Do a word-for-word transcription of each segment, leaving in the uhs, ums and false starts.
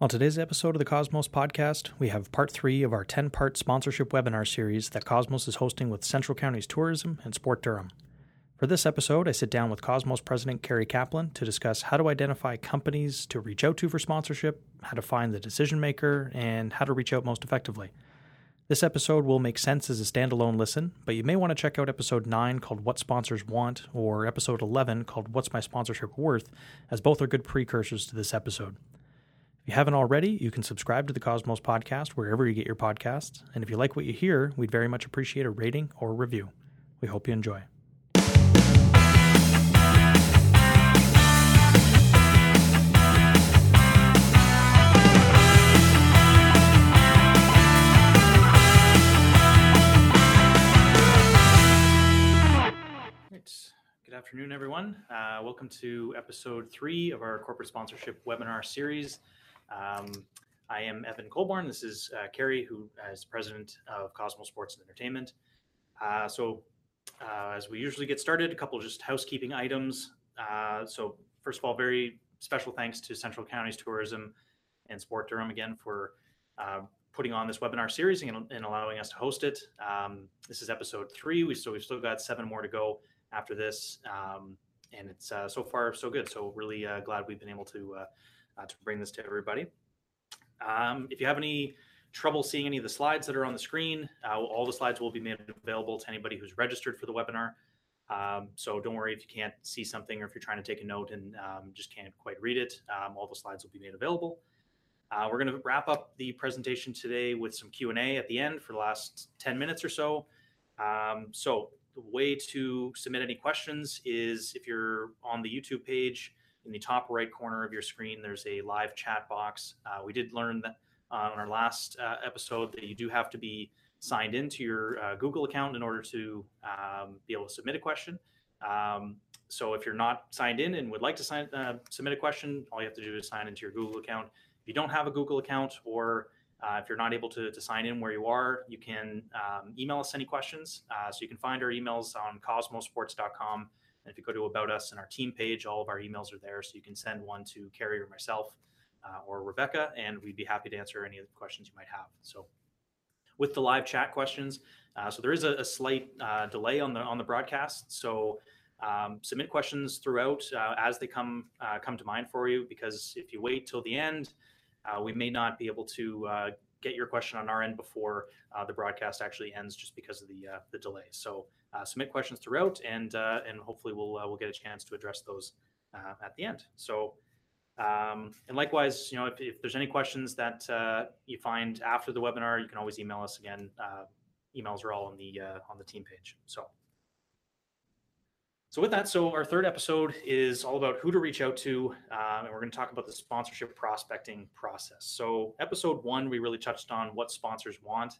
On today's episode of the Cosmos Podcast, we have part three of our ten-part sponsorship webinar series that Cosmos is hosting with Central Counties Tourism and Sport Durham. For this episode, I sit down with Cosmos President Kerry Kaplan to discuss how to identify companies to reach out to for sponsorship, how to find the decision maker, and how to reach out most effectively. This episode will make sense as a standalone listen, but you may want to check out episode nine called What Sponsors Want or episode eleven called What's My Sponsorship Worth, as both are good precursors to this episode. If you haven't already, you can subscribe to the Cosmos Podcast wherever you get your podcasts. And if you like what you hear, we'd very much appreciate a rating or review. We hope you enjoy. Good afternoon, everyone. Uh, welcome to episode three of our corporate sponsorship webinar series. Um, I am Evan Colborne. This is uh, Kerry, who is president of Cosmo Sports and Entertainment. Uh, so uh, as we usually get started, a couple of just housekeeping items. Uh, so first of all, very special thanks to Central Counties Tourism and Sport Durham again for uh, putting on this webinar series and, and allowing us to host it. Um, this is episode three, we, so we've still got seven more to go after this, um, and it's uh, so far so good. So really uh, glad we've been able to uh, uh, to bring this to everybody. Um, if you have any trouble seeing any of the slides that are on the screen, uh, all the slides will be made available to anybody who's registered for the webinar. Um, so don't worry if you can't see something or if you're trying to take a note and um, just can't quite read it. Um, all the slides will be made available. Uh, we're going to wrap up the presentation today with some Q and A at the end for the last ten minutes or so. Um, so. The way to submit any questions is if you're on the YouTube page, in the top right corner of your screen, there's a live chat box. Uh, we did learn that uh, on our last uh, episode that you do have to be signed into your uh, Google account in order to um, be able to submit a question. Um, so if you're not signed in and would like to sign, uh, submit a question, all you have to do is sign into your Google account. If you don't have a Google account or Uh, if you're not able to, to sign in where you are, you can um, email us any questions. Uh, so you can find our emails on cosmosports dot com. And if you go to About Us and our team page, all of our emails are there. So you can send one to Kerry or myself uh, or Rebecca, and we'd be happy to answer any of the questions you might have. So with the live chat questions, uh, so there is a, a slight uh, delay on the on the broadcast. So um, submit questions throughout uh, as they come uh, come to mind for you, because if you wait till the end, Uh, we may not be able to uh, get your question on our end before uh, the broadcast actually ends, just because of the uh, the delay. So uh, submit questions throughout, and uh, and hopefully we'll uh, we'll get a chance to address those uh, at the end. So um, and likewise, you know, if, if there's any questions that uh, you find after the webinar, you can always email us again. Uh, emails are all on the uh, on the team page. So. So with that, so our third episode is all about who to reach out to, um, and we're going to talk about the sponsorship prospecting process. So episode one, we really touched on what sponsors want,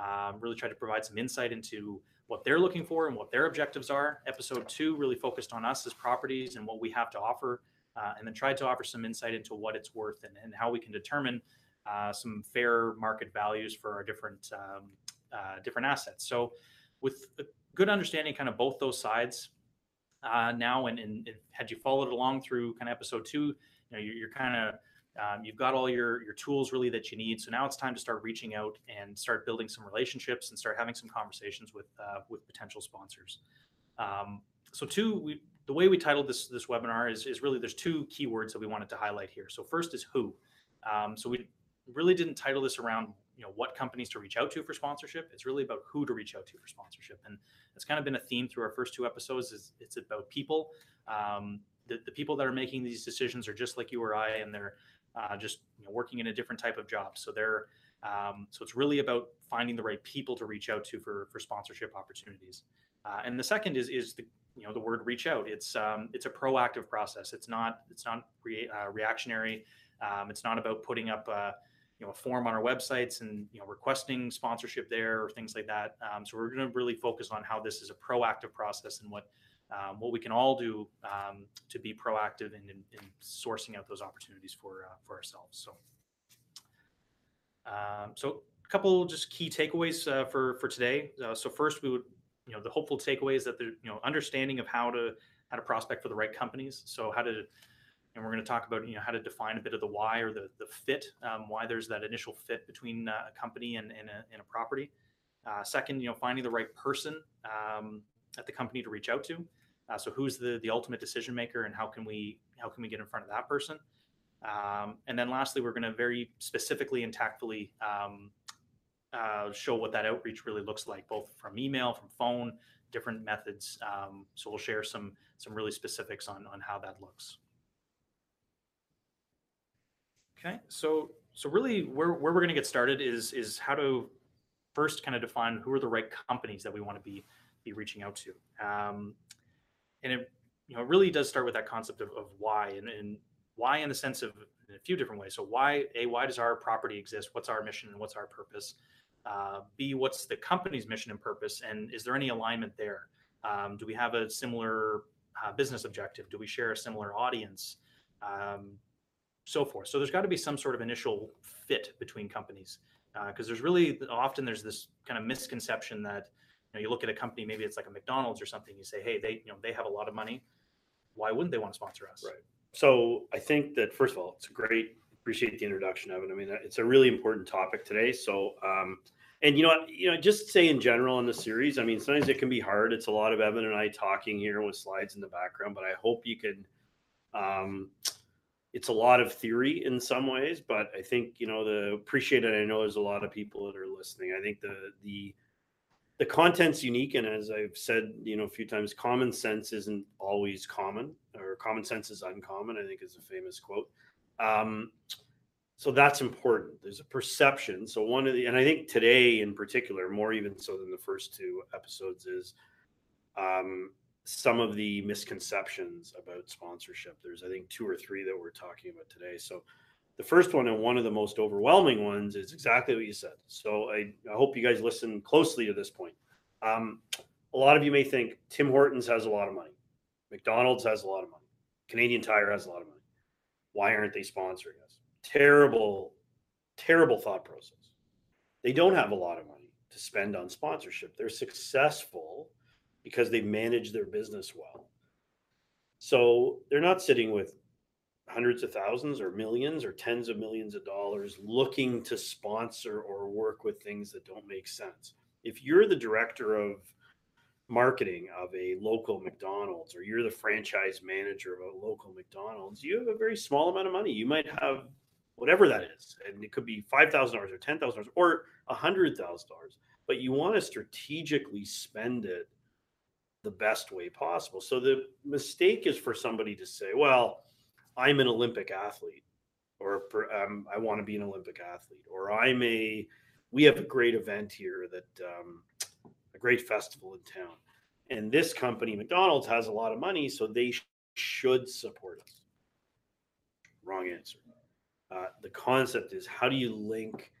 um, really tried to provide some insight into what they're looking for and what their objectives are. Episode two really focused on us as properties and what we have to offer, uh, and then tried to offer some insight into what it's worth and, and how we can determine uh, some fair market values for our different, um, uh, different assets. So with a good understanding kind of both those sides, Uh, now and, and, and had you followed along through kind of episode two, you know, you're, you're kind of um, you've got all your your tools really that you need. So now it's time to start reaching out and start building some relationships and start having some conversations with uh, with potential sponsors. Um, so two, we, the way we titled this this webinar is is really there's two keywords that we wanted to highlight here. So first is who. Um, so we really didn't title this around, you know, what companies to reach out to for sponsorship. It's really about who to reach out to for sponsorship. And that's kind of been a theme through our first two episodes is it's about people. Um, the, the people that are making these decisions are just like you or I, and they're uh, just you know, working in a different type of job. So they're um, so it's really about finding the right people to reach out to for, for sponsorship opportunities. Uh, and the second is, is the, you know, the word reach out. It's um, it's a proactive process. It's not, it's not re- uh, reactionary. Um, it's not about putting up a, you know, a form on our websites and, you know, requesting sponsorship there or things like that. Um, so we're going to really focus on how this is a proactive process and what, um, what we can all do um, to be proactive in, in, in sourcing out those opportunities for, uh, for ourselves. So, um, so a couple just key takeaways uh, for, for today. Uh, so first we would, you know, the hopeful takeaways that the, you know, understanding of how to, how to prospect for the right companies. So how to, And we're going to talk about, you know, how to define a bit of the why, or the, the fit, um, why there's that initial fit between a company and, and, a, and a property. Uh, second, you know, finding the right person um, at the company to reach out to. Uh, so who's the, the ultimate decision maker, and how can we how can we get in front of that person? Um, and then lastly, we're going to very specifically and tactfully um, uh, show what that outreach really looks like, both from email, from phone, different methods. Um, so we'll share some some really specifics on on how that looks. Okay, so so really where, where we're going to get started is is how to first kind of define who are the right companies that we want to be be reaching out to. Um, and it you know it really does start with that concept of, of why, and, and why in the sense of in a few different ways. So why, A, why does our property exist? What's our mission and what's our purpose? Uh, B, what's the company's mission and purpose? And is there any alignment there? Um, do we have a similar uh, business objective? Do we share a similar audience? Um, so forth. So there's got to be some sort of initial fit between companies, because uh, there's really often there's this kind of misconception that, you know, you look at a company, maybe it's like a McDonald's or something, you say, hey, they, you know, they have a lot of money. Why wouldn't they want to sponsor us? Right. So I think that, first of all, it's a great, appreciate the introduction, Evan. I mean, it's a really important topic today. So, um, and you know, you know, just say in general in the series, I mean, sometimes it can be hard. It's a lot of Evan and I talking here with slides in the background, but I hope you can, um, it's a lot of theory in some ways, but I think, you know, the appreciate it. I know there's a lot of people that are listening. I think the, the, the content's unique. And as I've said, you know, a few times, common sense isn't always common, or common sense is uncommon, I think is a famous quote. Um, so that's important. There's a perception. So one of the, and I think today in particular, more even so than the first two episodes, is, um, some of the misconceptions about sponsorship. There's, I think, two or three that we're talking about today. So the first one, and one of the most overwhelming ones, is exactly what you said. So I, I hope you guys listen closely to this point. Um, a lot of you may think Tim Hortons has a lot of money. McDonald's has a lot of money. Canadian Tire has a lot of money. Why aren't they sponsoring us? Terrible, terrible thought process. They don't have a lot of money to spend on sponsorship. They're successful because they manage their business well. So they're not sitting with hundreds of thousands or millions or tens of millions of dollars looking to sponsor or work with things that don't make sense. If you're the director of marketing of a local McDonald's, or you're the franchise manager of a local McDonald's, you have a very small amount of money. You might have whatever that is, and it could be five thousand dollars or ten thousand dollars or one hundred thousand dollars, but you want to strategically spend it the best way possible. So the mistake is for somebody to say, well, I'm an Olympic athlete, or um, I want to be an Olympic athlete, or I'm a, we have a great event here that, um, a great festival in town, and this company, McDonald's, has a lot of money, so they sh- should support us. Wrong answer. Uh, the concept is, how do you link?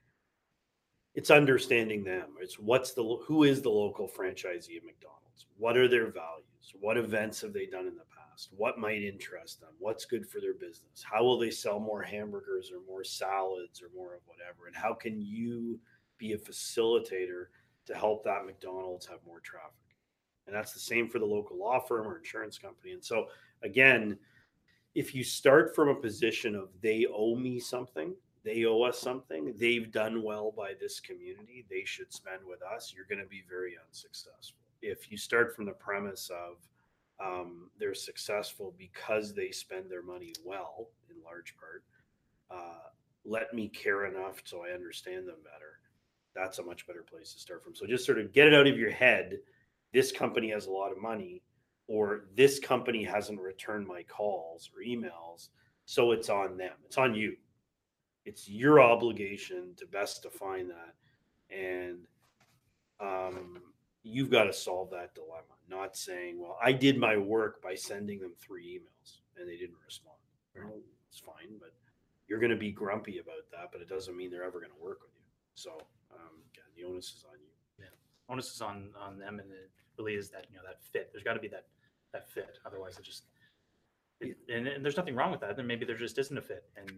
It's understanding them. It's what's the, who is the local franchisee of McDonald's? What are their values? What events have they done in the past? What might interest them? What's good for their business? How will they sell more hamburgers or more salads or more of whatever? And how can you be a facilitator to help that McDonald's have more traffic? And that's the same for the local law firm or insurance company. And so again, if you start from a position of they owe me something, they owe us something, they've done well by this community, they should spend with us, you're going to be very unsuccessful. If you start from the premise of um, they're successful because they spend their money well, in large part, uh, let me care enough so I understand them better, that's a much better place to start from. So just sort of get it out of your head, this company has a lot of money, or this company hasn't returned my calls or emails, so it's on them. It's on you. It's your obligation to best define that. And um, you've got to solve that dilemma, not saying, well, I did my work by sending them three emails and they didn't respond. Well, it's fine, but you're going to be grumpy about that, but it doesn't mean they're ever going to work with you. So um, again, the onus is on you. Yeah. Onus is on, on them. And it really is that, you know, that fit. There's got to be that, that fit. Otherwise it just, it, and, and there's nothing wrong with that. Then maybe there just isn't a fit, and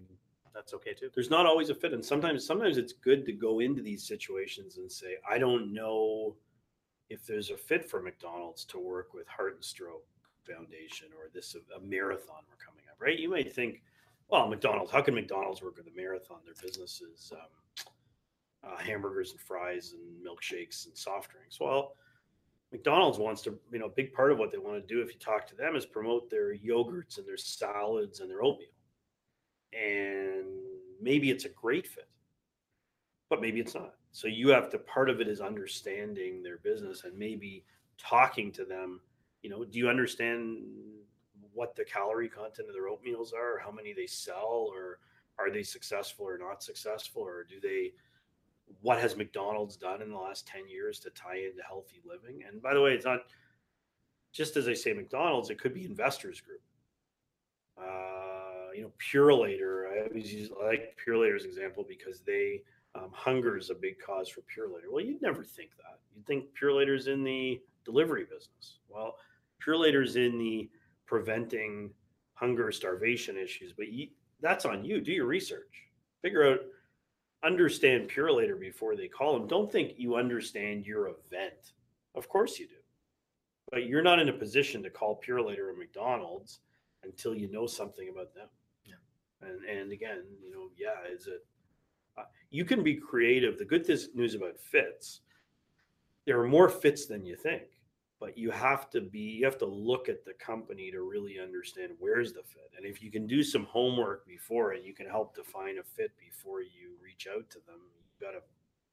that's okay too. There's not always a fit. And sometimes, sometimes it's good to go into these situations and say, I don't know if there's a fit for McDonald's to work with Heart and Stroke Foundation or this a marathon we're coming up, right? You might think, well, McDonald's, how can McDonald's work with a marathon? Their business is um, uh, hamburgers and fries and milkshakes and soft drinks. Well, McDonald's wants to, you know, a big part of what they want to do if you talk to them is promote their yogurts and their salads and their oatmeal. And maybe it's a great fit, but maybe it's not. So you have to, part of it is understanding their business and maybe talking to them. You know, do you understand what the calorie content of their oatmeals are, or how many they sell, or are they successful or not successful, or do they, what has McDonald's done in the last ten years to tie into healthy living? And by the way, it's not just, as I say, McDonald's, it could be Investors Group. Uh, you know, Purolator, I always use, I like Purolator's example because they, um, hunger is a big cause for Purolator. Well, you'd never think that. You'd think Purolator's in the delivery business. Well, Purolator's in the preventing hunger, starvation issues, but you, that's on you. Do your research, figure out, understand Purolator before they call them. Don't think you understand your event. Of course you do, but you're not in a position to call Purolator or McDonald's until you know something about them. Yeah. And and again, you know, yeah, is it? Uh, you can be creative. The good news about fits, there are more fits than you think, but you have to be, you have to look at the company to really understand where's the fit. And if you can do some homework before it, you can help define a fit before you reach out to them. You've got a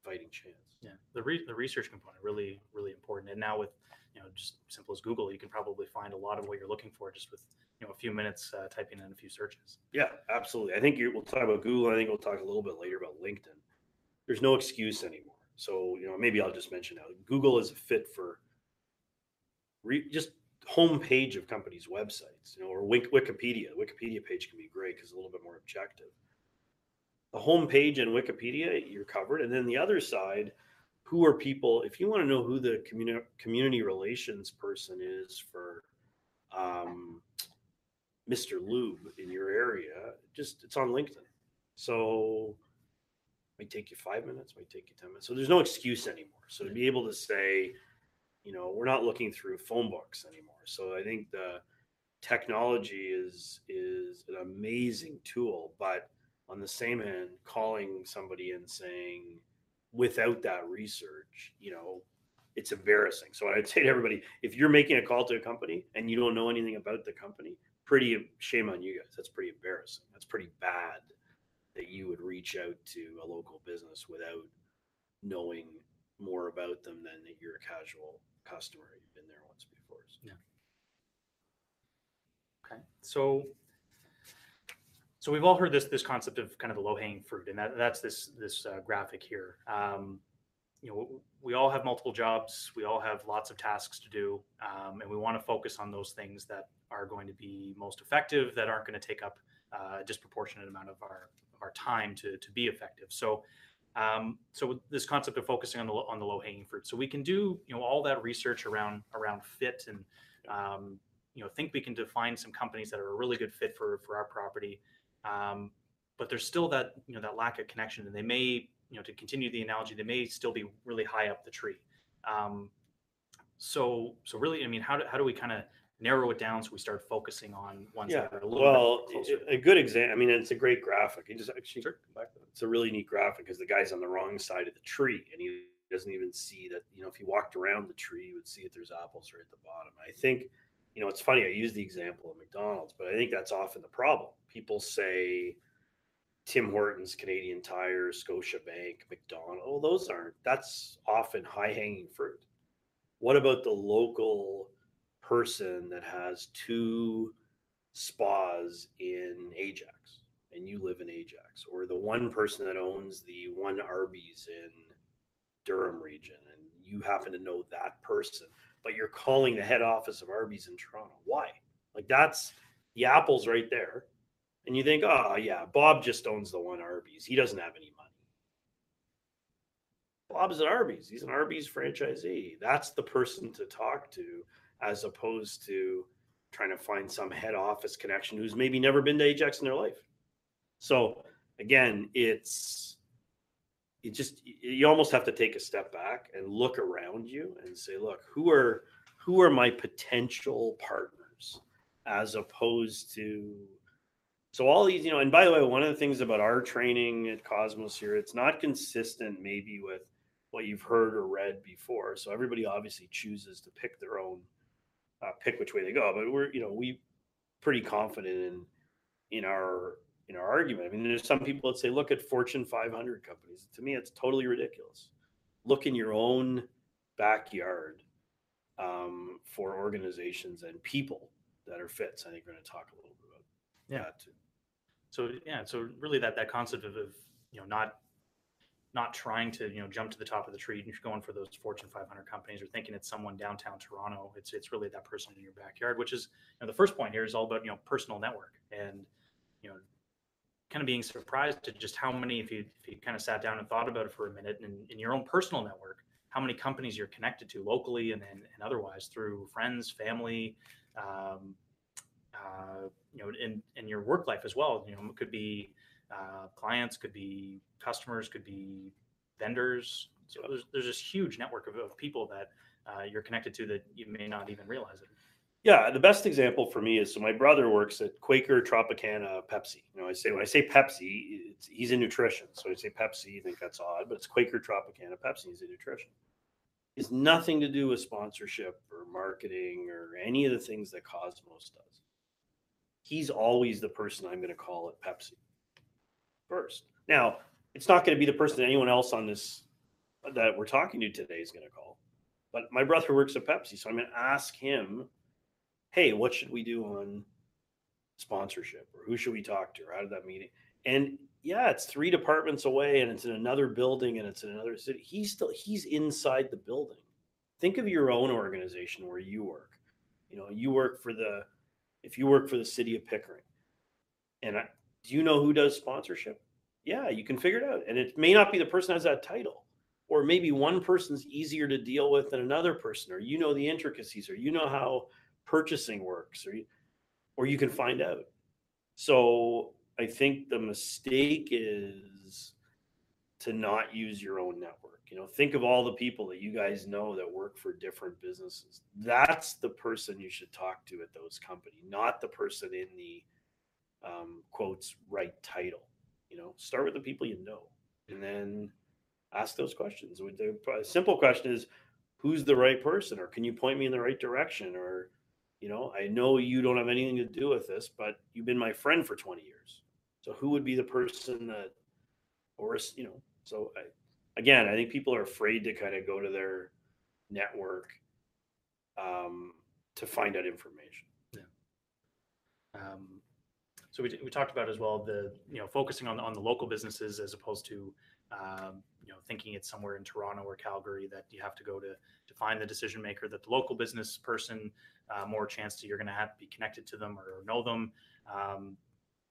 fighting chance. Yeah. The re- the research component, really, really important. And now with, you know, just simple as Google, you can probably find a lot of what you're looking for just with, you know, a few minutes uh, typing in a few searches. Yeah, absolutely. I think you, we'll talk about Google. I think we'll talk a little bit later about LinkedIn. There's no excuse anymore. So, you know, maybe I'll just mention now, Google is a fit for re- just homepage of companies' websites, you know, or Wik- Wikipedia. Wikipedia page can be great because it's a little bit more objective. The homepage and Wikipedia, you're covered. And then the other side, who are people, if you want to know who the communi- community relations person is for um, Mister Lube in your area, just it's on LinkedIn. So might take you five minutes, might take you ten minutes. So there's no excuse anymore. So to be able to say, you know, we're not looking through phone books anymore. So I think the technology is, is an amazing tool, but on the same hand, calling somebody and saying without that research, you know, it's embarrassing. So I'd say to everybody, if you're making a call to a company and you don't know anything about the company, pretty shame on you guys. That's pretty embarrassing. That's pretty bad that you would reach out to a local business without knowing more about them than that you're a casual customer. You've been there once before. So. Yeah. Okay. So, so we've all heard this, this concept of kind of the low hanging fruit, and that, that's this, this uh, graphic here. Um, you know, we all have multiple jobs. We all have lots of tasks to do. Um, and we want to focus on those things that are going to be most effective, that aren't going to take up uh, a disproportionate amount of our, of our time to, to be effective. So, um, so this concept of focusing on the, on the low hanging fruit, so we can do, you know, all that research around, around fit and, um, you know, think we can define some companies that are a really good fit for, for our property. Um, but there's still that, you know, that lack of connection, and they may, you know, to continue the analogy, they may still be really high up the tree. Um, so, so really, I mean, how do, how do we kind of narrow it down so we start focusing on ones yeah. that are a little well, bit closer? Well, a good example, I mean, it's a great graphic. You just actually, sure. It's a really neat graphic because the guy's on the wrong side of the tree and he doesn't even see that, you know, if he walked around the tree, you would see that there's apples right at the bottom. I think, you know, it's funny, I use the example of McDonald's, but I think that's often the problem. People say, Tim Hortons, Canadian Tire, Scotiabank, McDonald's, those aren't, that's often high-hanging fruit. What about the local person that has two spas in Ajax and you live in Ajax, or the one person that owns the one Arby's in Durham region and you happen to know that person, but you're calling the head office of Arby's in Toronto? Why? Like, that's the apples right there. And you think, oh, yeah, Bob just owns the one Arby's. He doesn't have any money. Bob's at Arby's. He's an Arby's franchisee. That's the person to talk to, as opposed to trying to find some head office connection who's maybe never been to Ajax in their life. So, again, it's it just you almost have to take a step back and look around you and say, look, who are who are my potential partners? customers as opposed to, so all these, you know, and by the way, one of the things about our training at Cosmos here, it's not consistent maybe with what you've heard or read before. So everybody obviously chooses to pick their own, uh, pick which way they go. But we're, you know, we pretty confident in, in our, in our argument. I mean, there's some people that say, look at Fortune five hundred companies. To me, it's totally ridiculous. Look in your own backyard um, for organizations and people that are fit. So I think we're going to talk a little bit about yeah. that too. So, yeah. So really that, that concept of, of, you know, not, not trying to, you know, jump to the top of the tree and going for those Fortune five hundred companies or thinking it's someone downtown Toronto. It's, it's really that person in your backyard, which is, you know, the first point here is all about, you know, personal network and, you know, kind of being surprised at just how many, if you, if you kind of sat down and thought about it for a minute and in your own personal network, how many companies you're connected to locally and and, and otherwise through friends, family, um, uh, you know, in, in your work life as well. You know, it could be uh, clients, could be customers, could be vendors. So there's, there's this huge network of, of people that uh, you're connected to that you may not even realize it. Yeah, the best example for me is, so my brother works at Quaker Tropicana Pepsi. You know, I say when I say Pepsi, it's, he's in nutrition. So I say Pepsi, you think that's odd, but it's Quaker Tropicana Pepsi, he's in nutrition. It's nothing to do with sponsorship or marketing or any of the things that Cosmos does. He's always the person I'm going to call at Pepsi first. Now, it's not going to be the person that anyone else on this that we're talking to today is going to call, but my brother works at Pepsi, so I'm going to ask him, hey, what should we do on sponsorship, or who should we talk to, or how did that meeting? And yeah, it's three departments away and it's in another building and it's in another city. He's still, he's inside the building. Think of your own organization where you work. You know, you work for the, if you work for the city of Pickering and I, do you know who does sponsorship? Yeah, you can figure it out. And it may not be the person who has that title, or maybe one person's easier to deal with than another person, or, you know, the intricacies, or, you know, how purchasing works, or you, or you can find out. So I think the mistake is to not use your own network. You know, think of all the people that you guys know that work for different businesses. That's the person you should talk to at those companies, not the person in the um, quotes right title. You know, start with the people you know, and then ask those questions. A simple question is, who's the right person, or can you point me in the right direction, or, you know, I know you don't have anything to do with this, but you've been my friend for twenty years. So who would be the person that, or, you know, so I, again, I think people are afraid to kind of go to their network um, to find out information. Yeah. Um, so we, we talked about as well, the, you know, focusing on, on the local businesses as opposed to, um, you know, thinking it's somewhere in Toronto or Calgary that you have to go to, to find the decision maker, that the local business person, uh, more chance to, you're going to have to be connected to them or know them, um,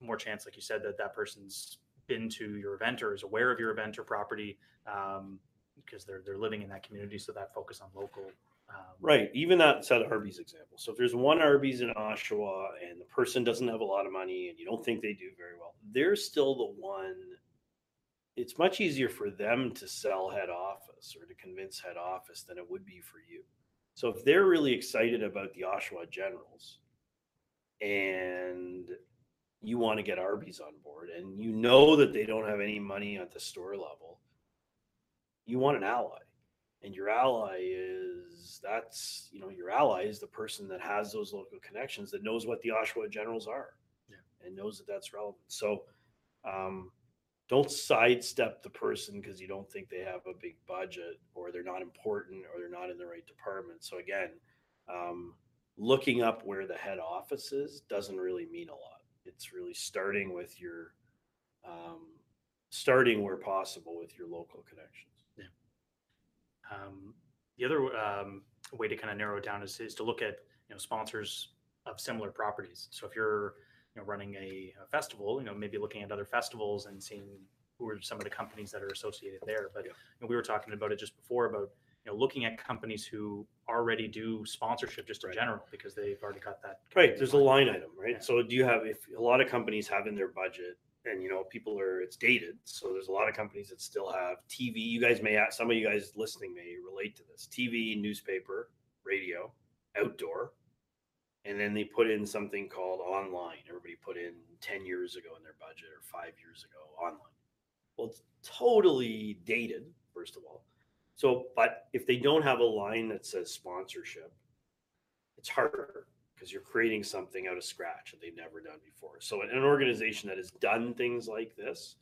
more chance, like you said, that that person's been to your event or is aware of your event or property, um, because they're, they're living in that community. So that focus on local. Um, right. Even that said, Arby's example. So if there's one Arby's in Oshawa and the person doesn't have a lot of money and you don't think they do very well, they're still the one. It's much easier for them to sell head office or to convince head office than it would be for you. So if they're really excited about the Oshawa Generals and you want to get Arby's on board and you know that they don't have any money at the store level, you want an ally. And your ally is, that's, you know, your ally is the person that has those local connections, that knows what the Oshawa Generals are, yeah, and knows that that's relevant. So, um, don't sidestep the person because you don't think they have a big budget, or they're not important, or they're not in the right department. So again, um, looking up where the head office is doesn't really mean a lot. It's really starting with your, um, starting where possible with your local connections. Yeah. Um, the other um, way to kind of narrow it down is, is to look at, you know, sponsors of similar properties. So if you're, you know, running a, a festival, you know, maybe looking at other festivals and seeing who are some of the companies that are associated there. But yeah, you know, we were talking about it just before about, you know, looking at companies who already do sponsorship just in right. general, because they've already got that. Right. There's a line item, right? Yeah. So do you have, if a lot of companies have in their budget, and, you know, people are, it's dated. So there's a lot of companies that still have T V. You guys may, some of you guys listening may relate to this. T V, newspaper, radio, outdoor, And then they put in something called online. Everybody put in ten years ago in their budget or five years ago online. Well, it's totally dated, first of all. So, but if they don't have a line that says sponsorship, it's harder because you're creating something out of scratch that they've never done before. So an organization that has done things like this,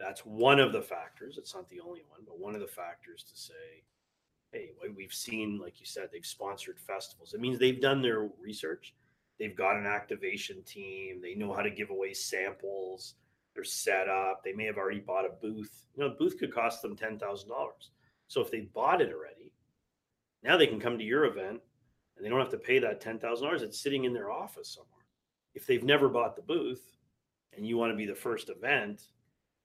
that's one of the factors. It's not the only one, but one of the factors to say, hey, we've seen, like you said, they've sponsored festivals. It means they've done their research. They've got an activation team. They know how to give away samples. They're set up. They may have already bought a booth. You know, a booth could cost them ten thousand dollars. So if they bought it already, now they can come to your event and they don't have to pay that ten thousand dollars. It's sitting in their office somewhere. If they've never bought the booth and you want to be the first event,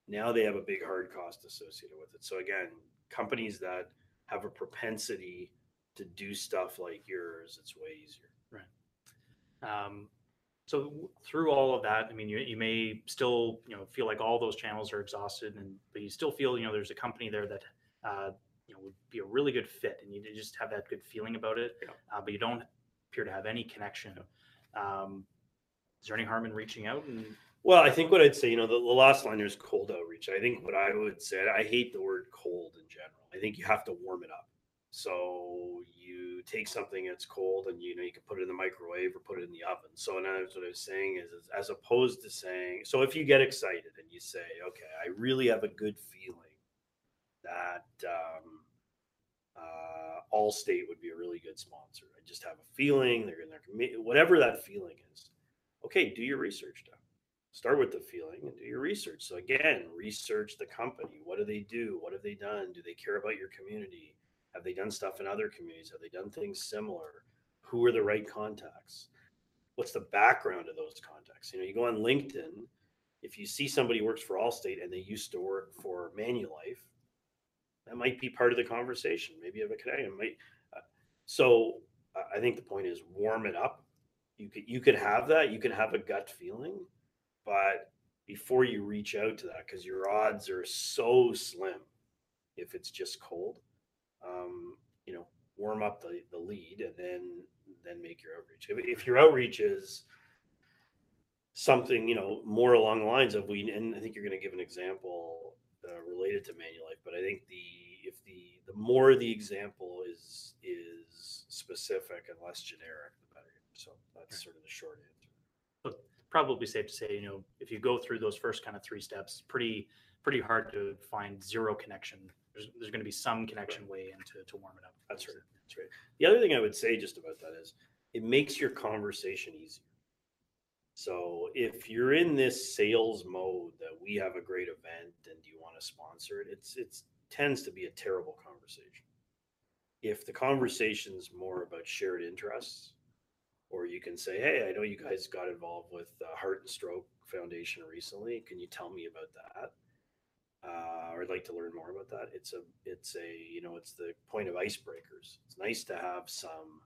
now they have a big hard cost associated with it. So again, companies that have a propensity to do stuff like yours, it's way easier. Right. Um, so through all of that, I mean, you, you may still, you know, feel like all those channels are exhausted, and but you still feel, you know, there's a company there that, uh, you know, would be a really good fit, and you just have that good feeling about it, yeah. uh, but you don't appear to have any connection. Um, is there any harm in reaching out? And Well, I think what I'd say, you know, the, the last line is cold outreach. I think what I would say, I hate the word cold in general. I think you have to warm it up. So you take something that's cold and, you know, you can put it in the microwave or put it in the oven. So now that's what I was saying is, is as opposed to saying, so if you get excited and you say, okay, I really have a good feeling that um, uh, Allstate would be a really good sponsor. I just have a feeling they're in their committee, whatever that feeling is. Okay, do your research now. Start with the feeling and do your research. So again, research the company. What do they do? What have they done? Do they care about your community? Have they done stuff in other communities? Have they done things similar? Who are the right contacts? What's the background of those contacts? You know, you go on LinkedIn, if you see somebody who works for Allstate and they used to work for Manulife, that might be part of the conversation. Maybe you have a connection. Might. Uh, so I think the point is warm it up. You could, you could have that. You can have a gut feeling. But before you reach out to that, because your odds are so slim if it's just cold, um, you know, warm up the, the lead and then then make your outreach. If, if your outreach is something, you know, more along the lines of we, and I think you're going to give an example uh, related to Manulife, but I think the if the the more the example is is specific and less generic, the better. So that's sort of the short answer. Probably safe to say, you know, if you go through those first kind of three steps, pretty pretty hard to find zero connection. There's, there's going to be some connection way into to warm it up. That's right. That's right. The other thing I would say just about that is it makes your conversation easier. So if you're in this sales mode that we have a great event and do you want to sponsor it, it's it's tends to be a terrible conversation. If the conversation's more about shared interests, or you can say, hey, I know you guys got involved with the Heart and Stroke Foundation recently. Can you tell me about that? Uh, or I'd like to learn more about that. It's a, it's a, you know, it's the point of icebreakers. It's nice to have some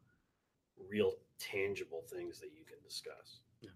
real tangible things that you can discuss. Yeah.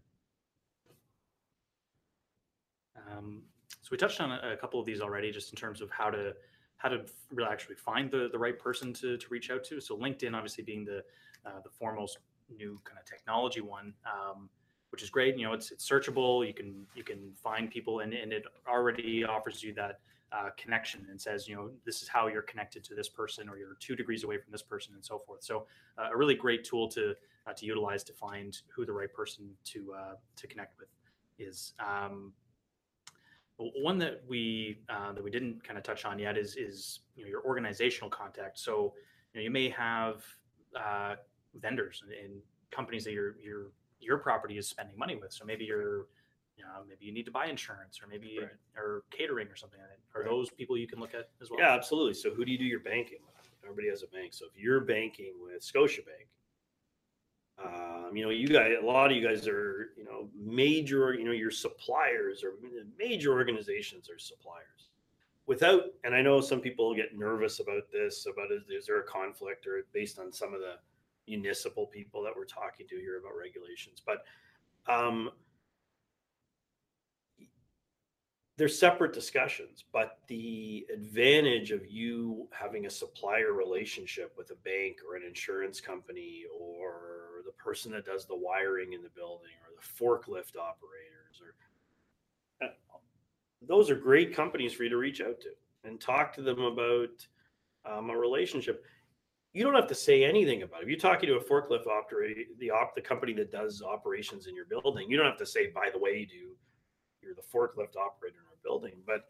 Um, so we touched on a, a couple of these already, just in terms of how to how to really actually find the, the right person to to reach out to. So LinkedIn, obviously, being the uh, the foremost new kind of technology one, um, which is great. You know, it's it's searchable. You can you can find people, and, and it already offers you that uh, connection and says, you know, this is how you're connected to this person, or you're two degrees away from this person, and so forth. So, uh, a really great tool to uh, to utilize to find who the right person to uh, to connect with is. Um, one that we uh, that we didn't kind of touch on yet is is you know, your organizational contact. So, you know, you may have uh, vendors and, and companies that your your your property is spending money with. So maybe you're, you know, maybe you need to buy insurance, or maybe right. or catering or something like that. Are right. those people you can look at as well? Yeah, absolutely. So who do you do your banking with? Everybody has a bank. So if you're banking with Scotiabank, um, you know, you guys, a lot of you guys are, you know, major, you know, your suppliers or major organizations are suppliers. Without, and I know some people get nervous about this, about is, is there a conflict, or based on some of the municipal people that we're talking to here about regulations, but um, they're separate discussions. But the advantage of you having a supplier relationship with a bank or an insurance company or the the person that does the wiring in the building or the forklift operators. Or uh, those are great companies for you to reach out to and talk to them about um, a relationship. You don't have to say anything about it. If you're talking to a forklift operator, the op, the company that does operations in your building, you don't have to say, by the way, you do, you're the forklift operator in our building. But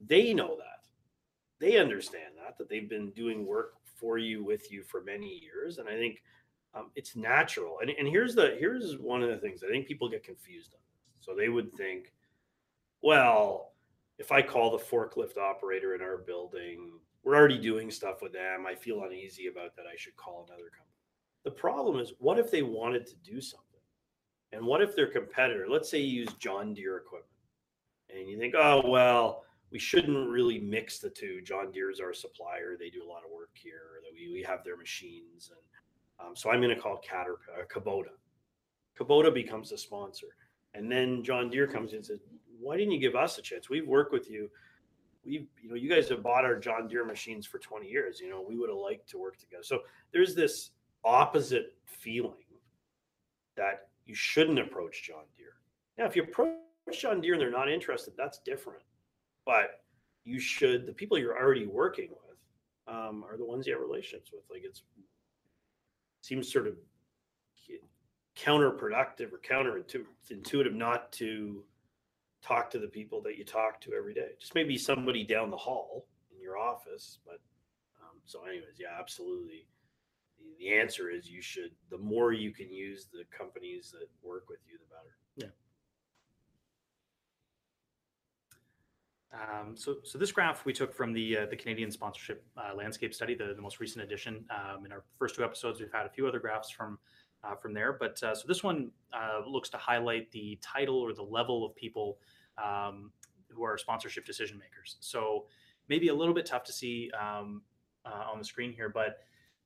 they know that. They understand that, that they've been doing work for you, with you for many years. And I think um, it's natural. And, and here's the here's one of the things I think people get confused on. So they would think, well, if I call the forklift operator in our building, we're already doing stuff with them. I feel uneasy about that. I should call another company. The problem is, what if they wanted to do something? And what if their competitor, let's say you use John Deere equipment, and you think, oh, well, we shouldn't really mix the two. John Deere is our supplier. They do a lot of work here. That we, we have their machines. And um, so I'm going to call Cat or uh, Kubota. Kubota becomes a sponsor. And then John Deere comes in and says, why didn't you give us a chance? We've worked with you. We've, you know, you guys have bought our John Deere machines for twenty years. You know, we would have liked to work together. So there's this opposite feeling that you shouldn't approach John Deere. Now, if you approach John Deere and they're not interested, that's different. But you should, the people you're already working with um, are the ones you have relationships with. Like, it's, it seems sort of counterproductive or counterintuitive not to talk to the people that you talk to every day. Just maybe somebody down the hall in your office. But um, so anyways, yeah, absolutely. The, the answer is you should, the more you can use the companies that work with you, the better. Yeah. Um, so, so this graph we took from the uh, the Canadian Sponsorship uh, Landscape Study, the, the most recent edition. Um, in our first two episodes, we've had a few other graphs from uh, from there. But uh, so this one uh, looks to highlight the title or the level of people um, who are sponsorship decision makers. So maybe a little bit tough to see um, uh, on the screen here, but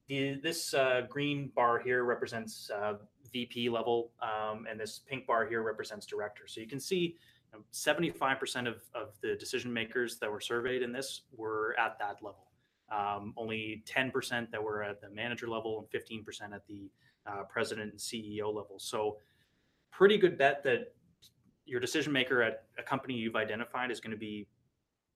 the, this uh, green bar here represents uh, V P level, um, and this pink bar here represents director. So you can see seventy-five percent of, of the decision makers that were surveyed in this were at that level. Um, only ten percent that were at the manager level and fifteen percent at the uh, president and C E O level. So pretty good bet that your decision maker at a company you've identified is going to be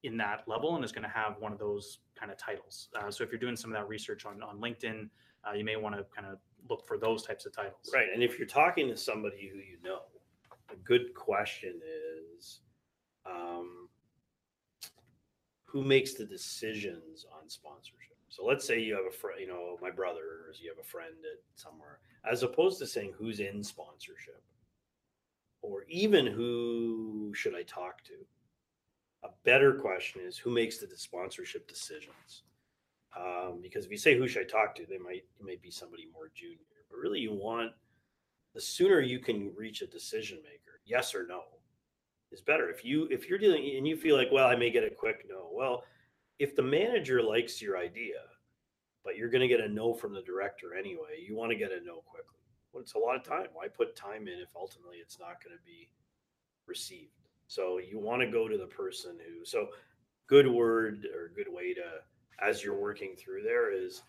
in that level and is going to have one of those kind of titles. Uh, so if you're doing some of that research on, on LinkedIn, uh, you may want to kind of look for those types of titles. Right. And if you're talking to somebody who you know, a good question is, um, who makes the decisions on sponsorship? So let's say you have a friend, you know, my brother, or you have a friend at somewhere, as opposed to saying who's in sponsorship, or even who should I talk to? A better question is, who makes the sponsorship decisions? Um, because if you say, who should I talk to? They might, it might be somebody more junior, but really you want, the sooner you can reach a decision maker, yes or no, is better. If you if you're dealing and you feel like, well, I may get a quick no. Well, if the manager likes your idea, but you're going to get a no from the director anyway, you want to get a no quickly. Well, it's a lot of time. Why put time in if ultimately it's not going to be received? So you want to go to the person who. So good word or good way to, as you're working through there, is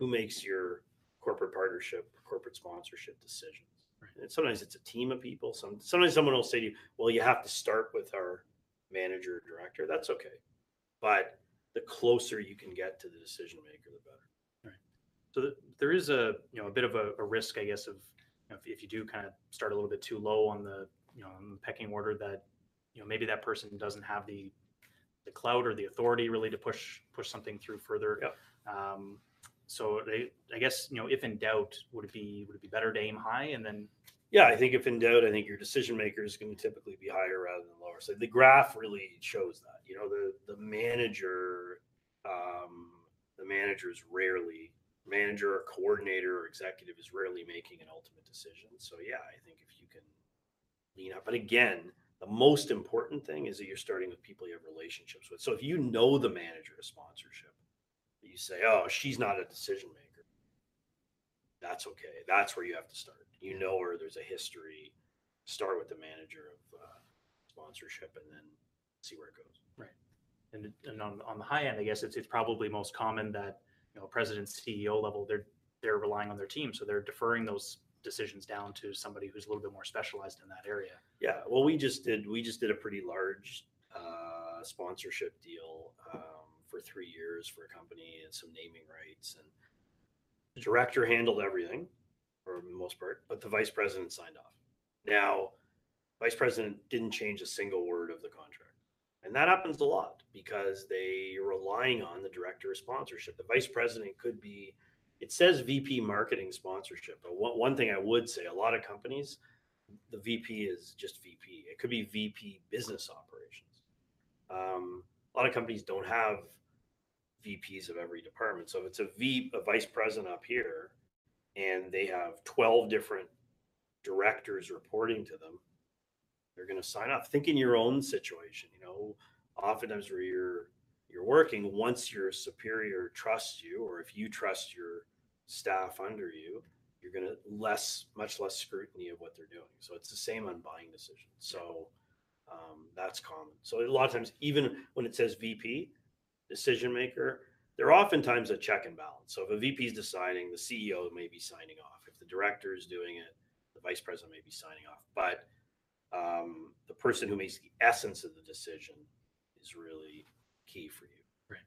who makes your corporate partnership, corporate sponsorship decisions. And sometimes it's a team of people. Some sometimes someone will say to you, well, you have to start with our manager or director. That's okay. But the closer you can get to the decision maker, the better. Right. So the, there is a, you know, a bit of a, a risk, I guess, of, you know, if, if you do kind of start a little bit too low on the, you know, on the pecking order, that, you know, maybe that person doesn't have the the clout or the authority really to push push something through further. Yep. Um So I, I guess, you know, if in doubt, would it be would it be better to aim high and then? Yeah, I think if in doubt, I think your decision maker is going to typically be higher rather than lower. So the graph really shows that. You know, the the manager, um, the manager is rarely manager or coordinator or executive is rarely making an ultimate decision. So yeah, I think if you can lean up. But again, the most important thing is that you're starting with people you have relationships with. So if you know the manager of sponsorship, you say, oh, she's not a decision maker. That's okay. That's where you have to start. You know her. There's a history. Start with the manager of uh, sponsorship and then see where it goes. Right. And and on, on the high end, I guess it's it's probably most common that, you know, president, C E O level, they're they're relying on their team, so they're deferring those decisions down to somebody who's a little bit more specialized in that area. Yeah. Well, we just did, we just did a pretty large uh, sponsorship deal um, for three years for a company and some naming rights, and the director handled everything for the most part, but the vice president signed off. Now, vice president didn't change a single word of the contract. And that happens a lot because they are relying on the director of sponsorship. The vice president could be, it says V P marketing sponsorship, but one, one thing I would say, a lot of companies, the V P is just V P. It could be V P business operations. Um, a lot of companies don't have V Ps of every department. So if it's a V, a vice president up here, and they have twelve different directors reporting to them, they're going to sign off. Think in your own situation. You know, oftentimes where you're you're working, once your superior trusts you, or if you trust your staff under you, you're going to less, much less scrutiny of what they're doing. So it's the same on buying decisions. So um, that's common. So a lot of times, even when it says V P, decision maker, they're oftentimes a check and balance. So if a V P is deciding, the C E O may be signing off. If the director is doing it, the vice president may be signing off. But um, the person who makes the essence of the decision is really key for you. Right.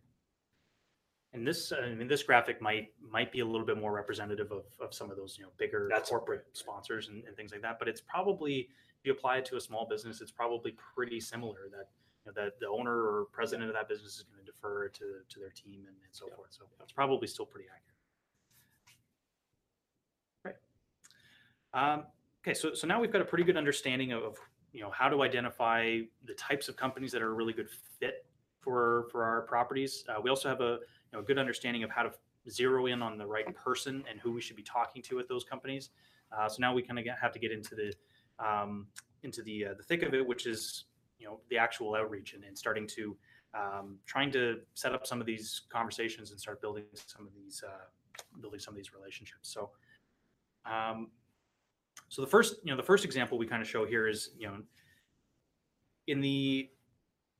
And this, I mean, this graphic might, might be a little bit more representative of, of some of those, you know, bigger That's corporate right. sponsors and, and things like that. But it's probably, if you apply it to a small business, it's probably pretty similar that, you know, that the owner or president yeah. of that business is going to defer to, to their team and, and so yeah. forth. So it's probably still pretty accurate. Right. Um, Okay, so so now we've got a pretty good understanding of, of, you know, how to identify the types of companies that are a really good fit for for our properties. Uh, we also have a, you know, a good understanding of how to zero in on the right person and who we should be talking to at those companies. Uh, so now we kind of have to get into the um, into the uh, the thick of it, which is, you know, the actual outreach and, and starting to um, trying to set up some of these conversations and start building some of these uh, building some of these relationships. So. Um, So the first, you know, the first example we kind of show here is, you know, in the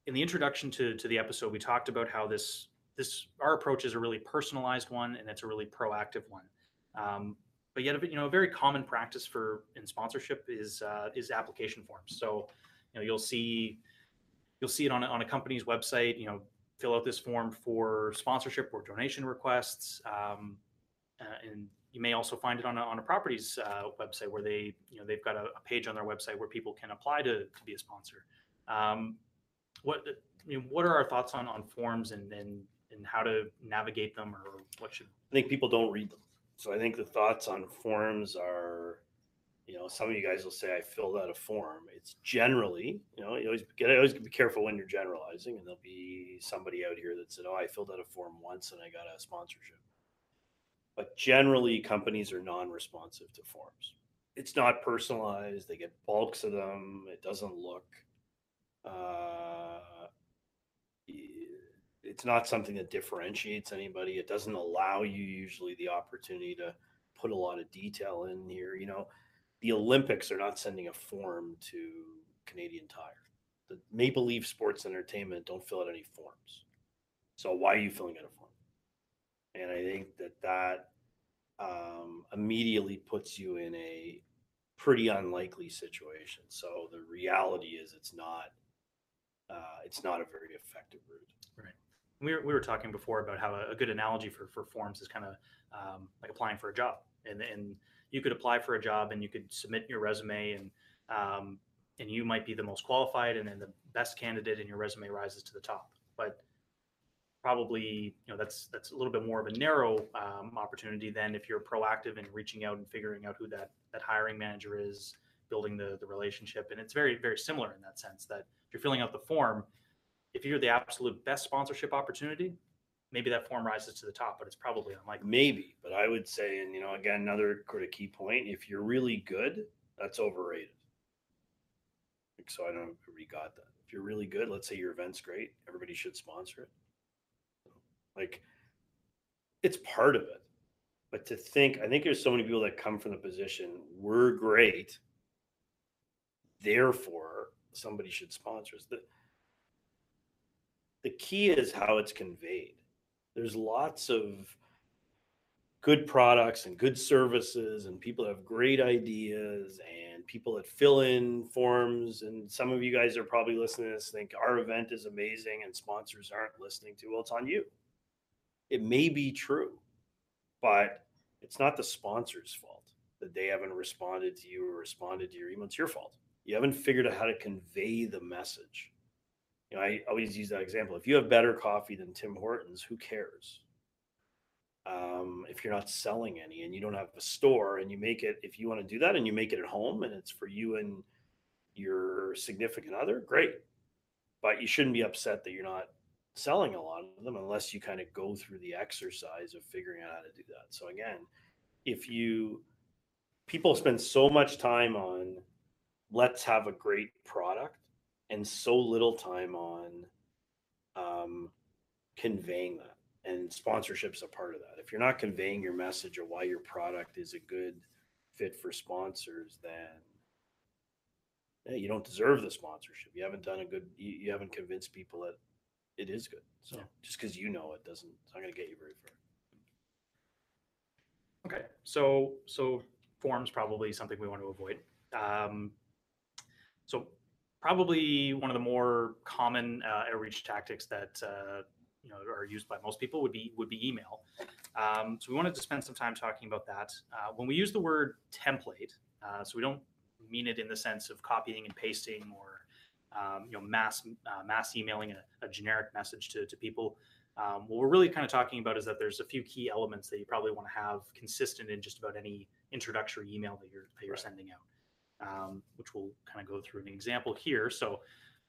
in the introduction to, to the episode, we talked about how this this our approach is a really personalized one and it's a really proactive one. Um, but yet, you know, a very common practice for in sponsorship is uh, is application forms. So, you know, you'll see you'll see it on a, on a company's website. You know, fill out this form for sponsorship or donation requests, um, and you may also find it on a, on a property's uh, website where they, you know, they've got a, a page on their website where people can apply to, to be a sponsor. Um, what, you know, what are our thoughts on, on forms and, and, and how to navigate them, or what should? I think people don't read them. So I think the thoughts on forms are, you know, some of you guys will say, I filled out a form. It's generally, you know, you always get, always be careful when you're generalizing, and there'll be somebody out here that said, oh, I filled out a form once and I got a sponsorship. But generally, companies are non-responsive to forms. It's not personalized. They get bulks of them. It doesn't look. Uh, it's not something that differentiates anybody. It doesn't allow you usually the opportunity to put a lot of detail in here. You know, the Olympics are not sending a form to Canadian Tire. The Maple Leaf Sports Entertainment don't fill out any forms. So why are you filling out a form? And I think that that um, immediately puts you in a pretty unlikely situation. So the reality is, it's not uh, it's not a very effective route. Right. We were, we were talking before about how a good analogy for, for forms is kind of um, like applying for a job, and and you could apply for a job and you could submit your resume, and um, and you might be the most qualified and then the best candidate, and your resume rises to the top, but probably, you know, that's that's a little bit more of a narrow um, opportunity than if you're proactive in reaching out and figuring out who that that hiring manager is, building the the relationship. And it's very, very similar in that sense that if you're filling out the form, if you're the absolute best sponsorship opportunity, maybe that form rises to the top, but it's probably unlikely. Maybe, but I would say, and, you know, again, another sort of key point, if you're really good, that's overrated. So I don't know if everybody got that. If you're really good, let's say your event's great, everybody should sponsor it. Like, it's part of it. But to think, I think there's so many people that come from the position, we're great, therefore somebody should sponsor us. The, the key is how it's conveyed. There's lots of good products and good services and people that have great ideas and people that fill in forms. And some of you guys are probably listening to this and think our event is amazing and sponsors aren't listening to. Well, it's on you. It may be true, but it's not the sponsor's fault that they haven't responded to you or responded to your email. It's your fault. You haven't figured out how to convey the message. You know, I always use that example. If you have better coffee than Tim Hortons, who cares? Um, if you're not selling any and you don't have a store and you make it, if you want to do that and you make it at home and it's for you and your significant other, great. But you shouldn't be upset that you're not selling a lot of them unless you kind of go through the exercise of figuring out how to do that. So again, if you, people spend so much time on, let's have a great product and so little time on um, conveying that. And sponsorship's a part of that. If you're not conveying your message or why your product is a good fit for sponsors, then yeah, you don't deserve the sponsorship. You haven't done a good, you, you haven't convinced people that it is good. So yeah. Just because you know it doesn't, it's not going to get you very far. Okay. So, so form's probably something we want to avoid. Um, so probably one of the more common uh, outreach tactics that, uh, you know, are used by most people would be would be email. Um, so we wanted to spend some time talking about that. Uh, when we use the word template, uh, so we don't mean it in the sense of copying and pasting or um, you know mass uh, mass emailing a, a generic message to to people. Um, what we're really kind of talking about is that there's a few key elements that you probably want to have consistent in just about any introductory email that you're that you're right. sending out, um, which we'll kind of go through an example here. So.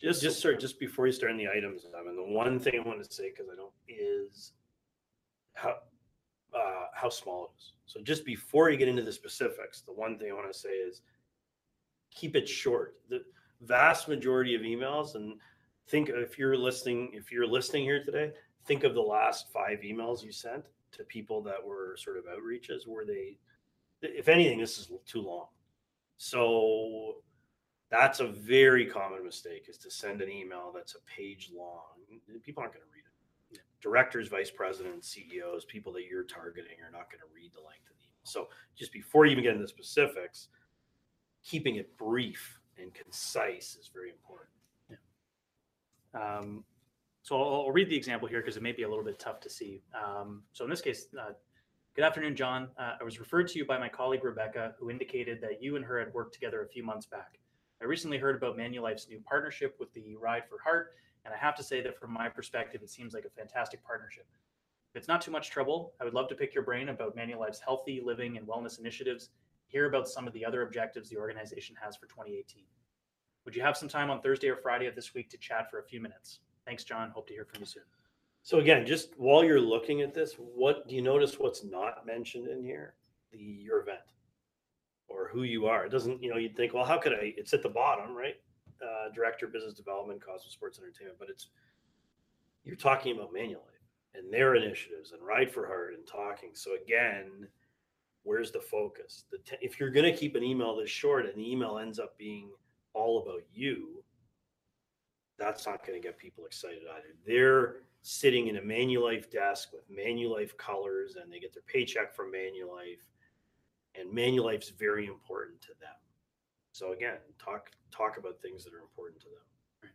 Just, just sorry, just before you start in the items, I mean, the one thing I want to say, because I don't, is how uh, how small it is. So just before you get into the specifics, the one thing I want to say is keep it short. The vast majority of emails, and think if you're listening, if you're listening here today, think of the last five emails you sent to people that were sort of outreaches. Were they, if anything, this is too long. So. That's a very common mistake, is to send an email that's a page long. People aren't going to read it. Yeah. Directors, vice presidents, C E Os, people that you're targeting are not going to read the length of the email. So just before you even get into the specifics, keeping it brief and concise is very important. Yeah. Um, so I'll, I'll read the example here because it may be a little bit tough to see. Um, so in this case, uh, good afternoon, John. Uh, I was referred to you by my colleague, Rebecca, who indicated that you and her had worked together a few months back. I recently heard about Manulife's new partnership with the Ride for Heart, and I have to say that from my perspective, it seems like a fantastic partnership. If it's not too much trouble, I would love to pick your brain about Manulife's healthy living and wellness initiatives, hear about some of the other objectives the organization has for twenty eighteen. Would you have some time on Thursday or Friday of this week to chat for a few minutes? Thanks, John. Hope to hear from you soon. So again, just while you're looking at this, what do you notice what's not mentioned in here? The your event. Or who you are. It doesn't, you know, you'd think, well, how could I, it's at the bottom, right? Uh, director, business development, Cosmo Sports and Entertainment, but it's, you're talking about Manulife and their initiatives and Ride for Heart and talking. So again, where's the focus? The te- if you're going to keep an email this short and the email ends up being all about you, that's not going to get people excited either. They're sitting in a Manulife desk with Manulife colors and they get their paycheck from Manulife. And Manulife's very important to them. So again, talk talk about things that are important to them.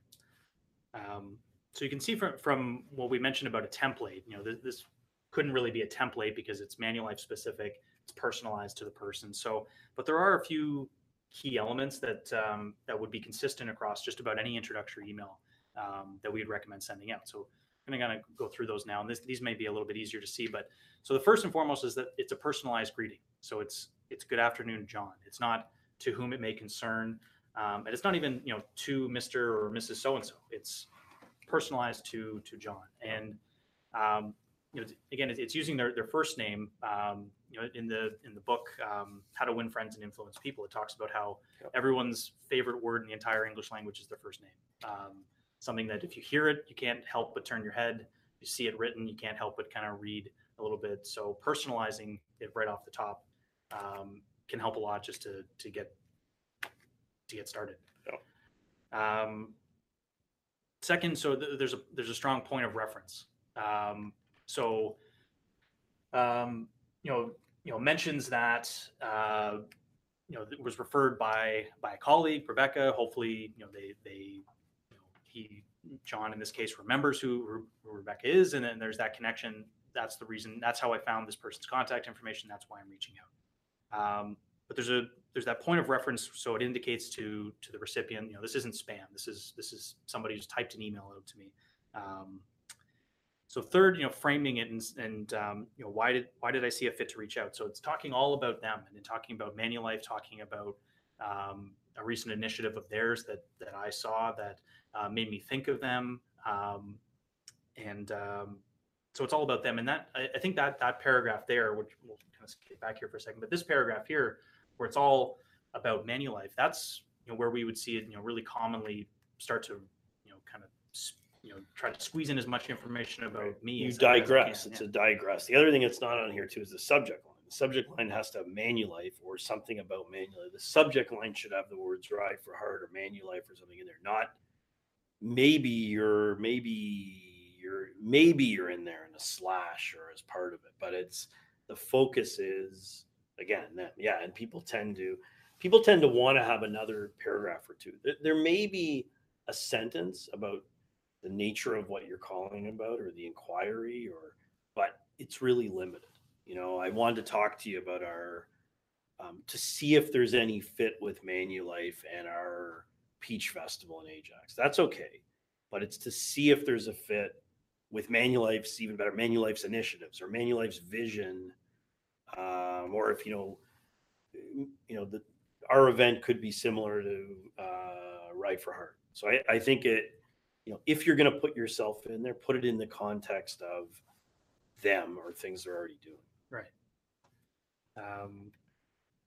Right. Um, so you can see from from what we mentioned about a template, you know, this, this couldn't really be a template because it's Manulife specific, it's personalized to the person. So, but there are a few key elements that um, that would be consistent across just about any introductory email um, that we'd recommend sending out. So I'm going to go through those now, and this, these may be a little bit easier to see. But so the first and foremost is that it's a personalized greeting. So it's it's good afternoon, John. It's not to whom it may concern, um, and it's not even, you know, to Mister or Missus So and so. It's personalized to to John, and um, you know, again, it's using their, their first name. Um, you know, in the in the book, um, How to Win Friends and Influence People, it talks about how everyone's favorite word in the entire English language is their first name. Um, Something that if you hear it, you can't help but turn your head. You see it written, you can't help but kind of read a little bit. So personalizing it right off the top um, can help a lot just to to get to get started. Yeah. Um, second, so th- there's a there's a strong point of reference. Um, so um, you know, you know, mentions that, uh, you know, was referred by, by a colleague, Rebecca. Hopefully, you know, they, they, you know, he, John in this case, remembers who, who Rebecca is. And then there's that connection. That's the reason, that's how I found this person's contact information. That's why I'm reaching out. Um, but there's a, there's that point of reference. So it indicates to, to the recipient, you know, this isn't spam. This is, this is somebody who's typed an email out to me. Um, So third, you know, framing it and, and um, you know, why did why did I see a fit to reach out? So it's talking all about them, and then talking about Manulife, talking about um, a recent initiative of theirs that that I saw that uh, made me think of them, um, and um, so it's all about them. And that I, I think that that paragraph there, which we'll kind of skip back here for a second, but this paragraph here, where it's all about Manulife, that's you know where we would see it, you know, really commonly start to you know kind of. Sp- You know, try to squeeze in as much information about me. You digress. It's yeah. a digress. The other thing that's not on here too is the subject line. The subject line has to have Manulife or something about Manulife. The subject line should have the words Ride for Heart or Manulife or something in there. Not maybe you're maybe you're maybe you're in there in a slash or as part of it. But it's the focus is again that yeah, and people tend to people tend to want to have another paragraph or two. There, there may be a sentence about the nature of what you're calling about or the inquiry or, but it's really limited. You know, I wanted to talk to you about our, um, to see if there's any fit with Manulife and our Peach Festival in Ajax. That's okay. But it's to see if there's a fit with Manulife's, even better, Manulife's initiatives or Manulife's vision. Um, or if, you know, you know, the, our event could be similar to uh, Ride for Heart. So I, I think it, you know, if you're going to put yourself in there, put it in the context of them or things they're already doing. Right. Um,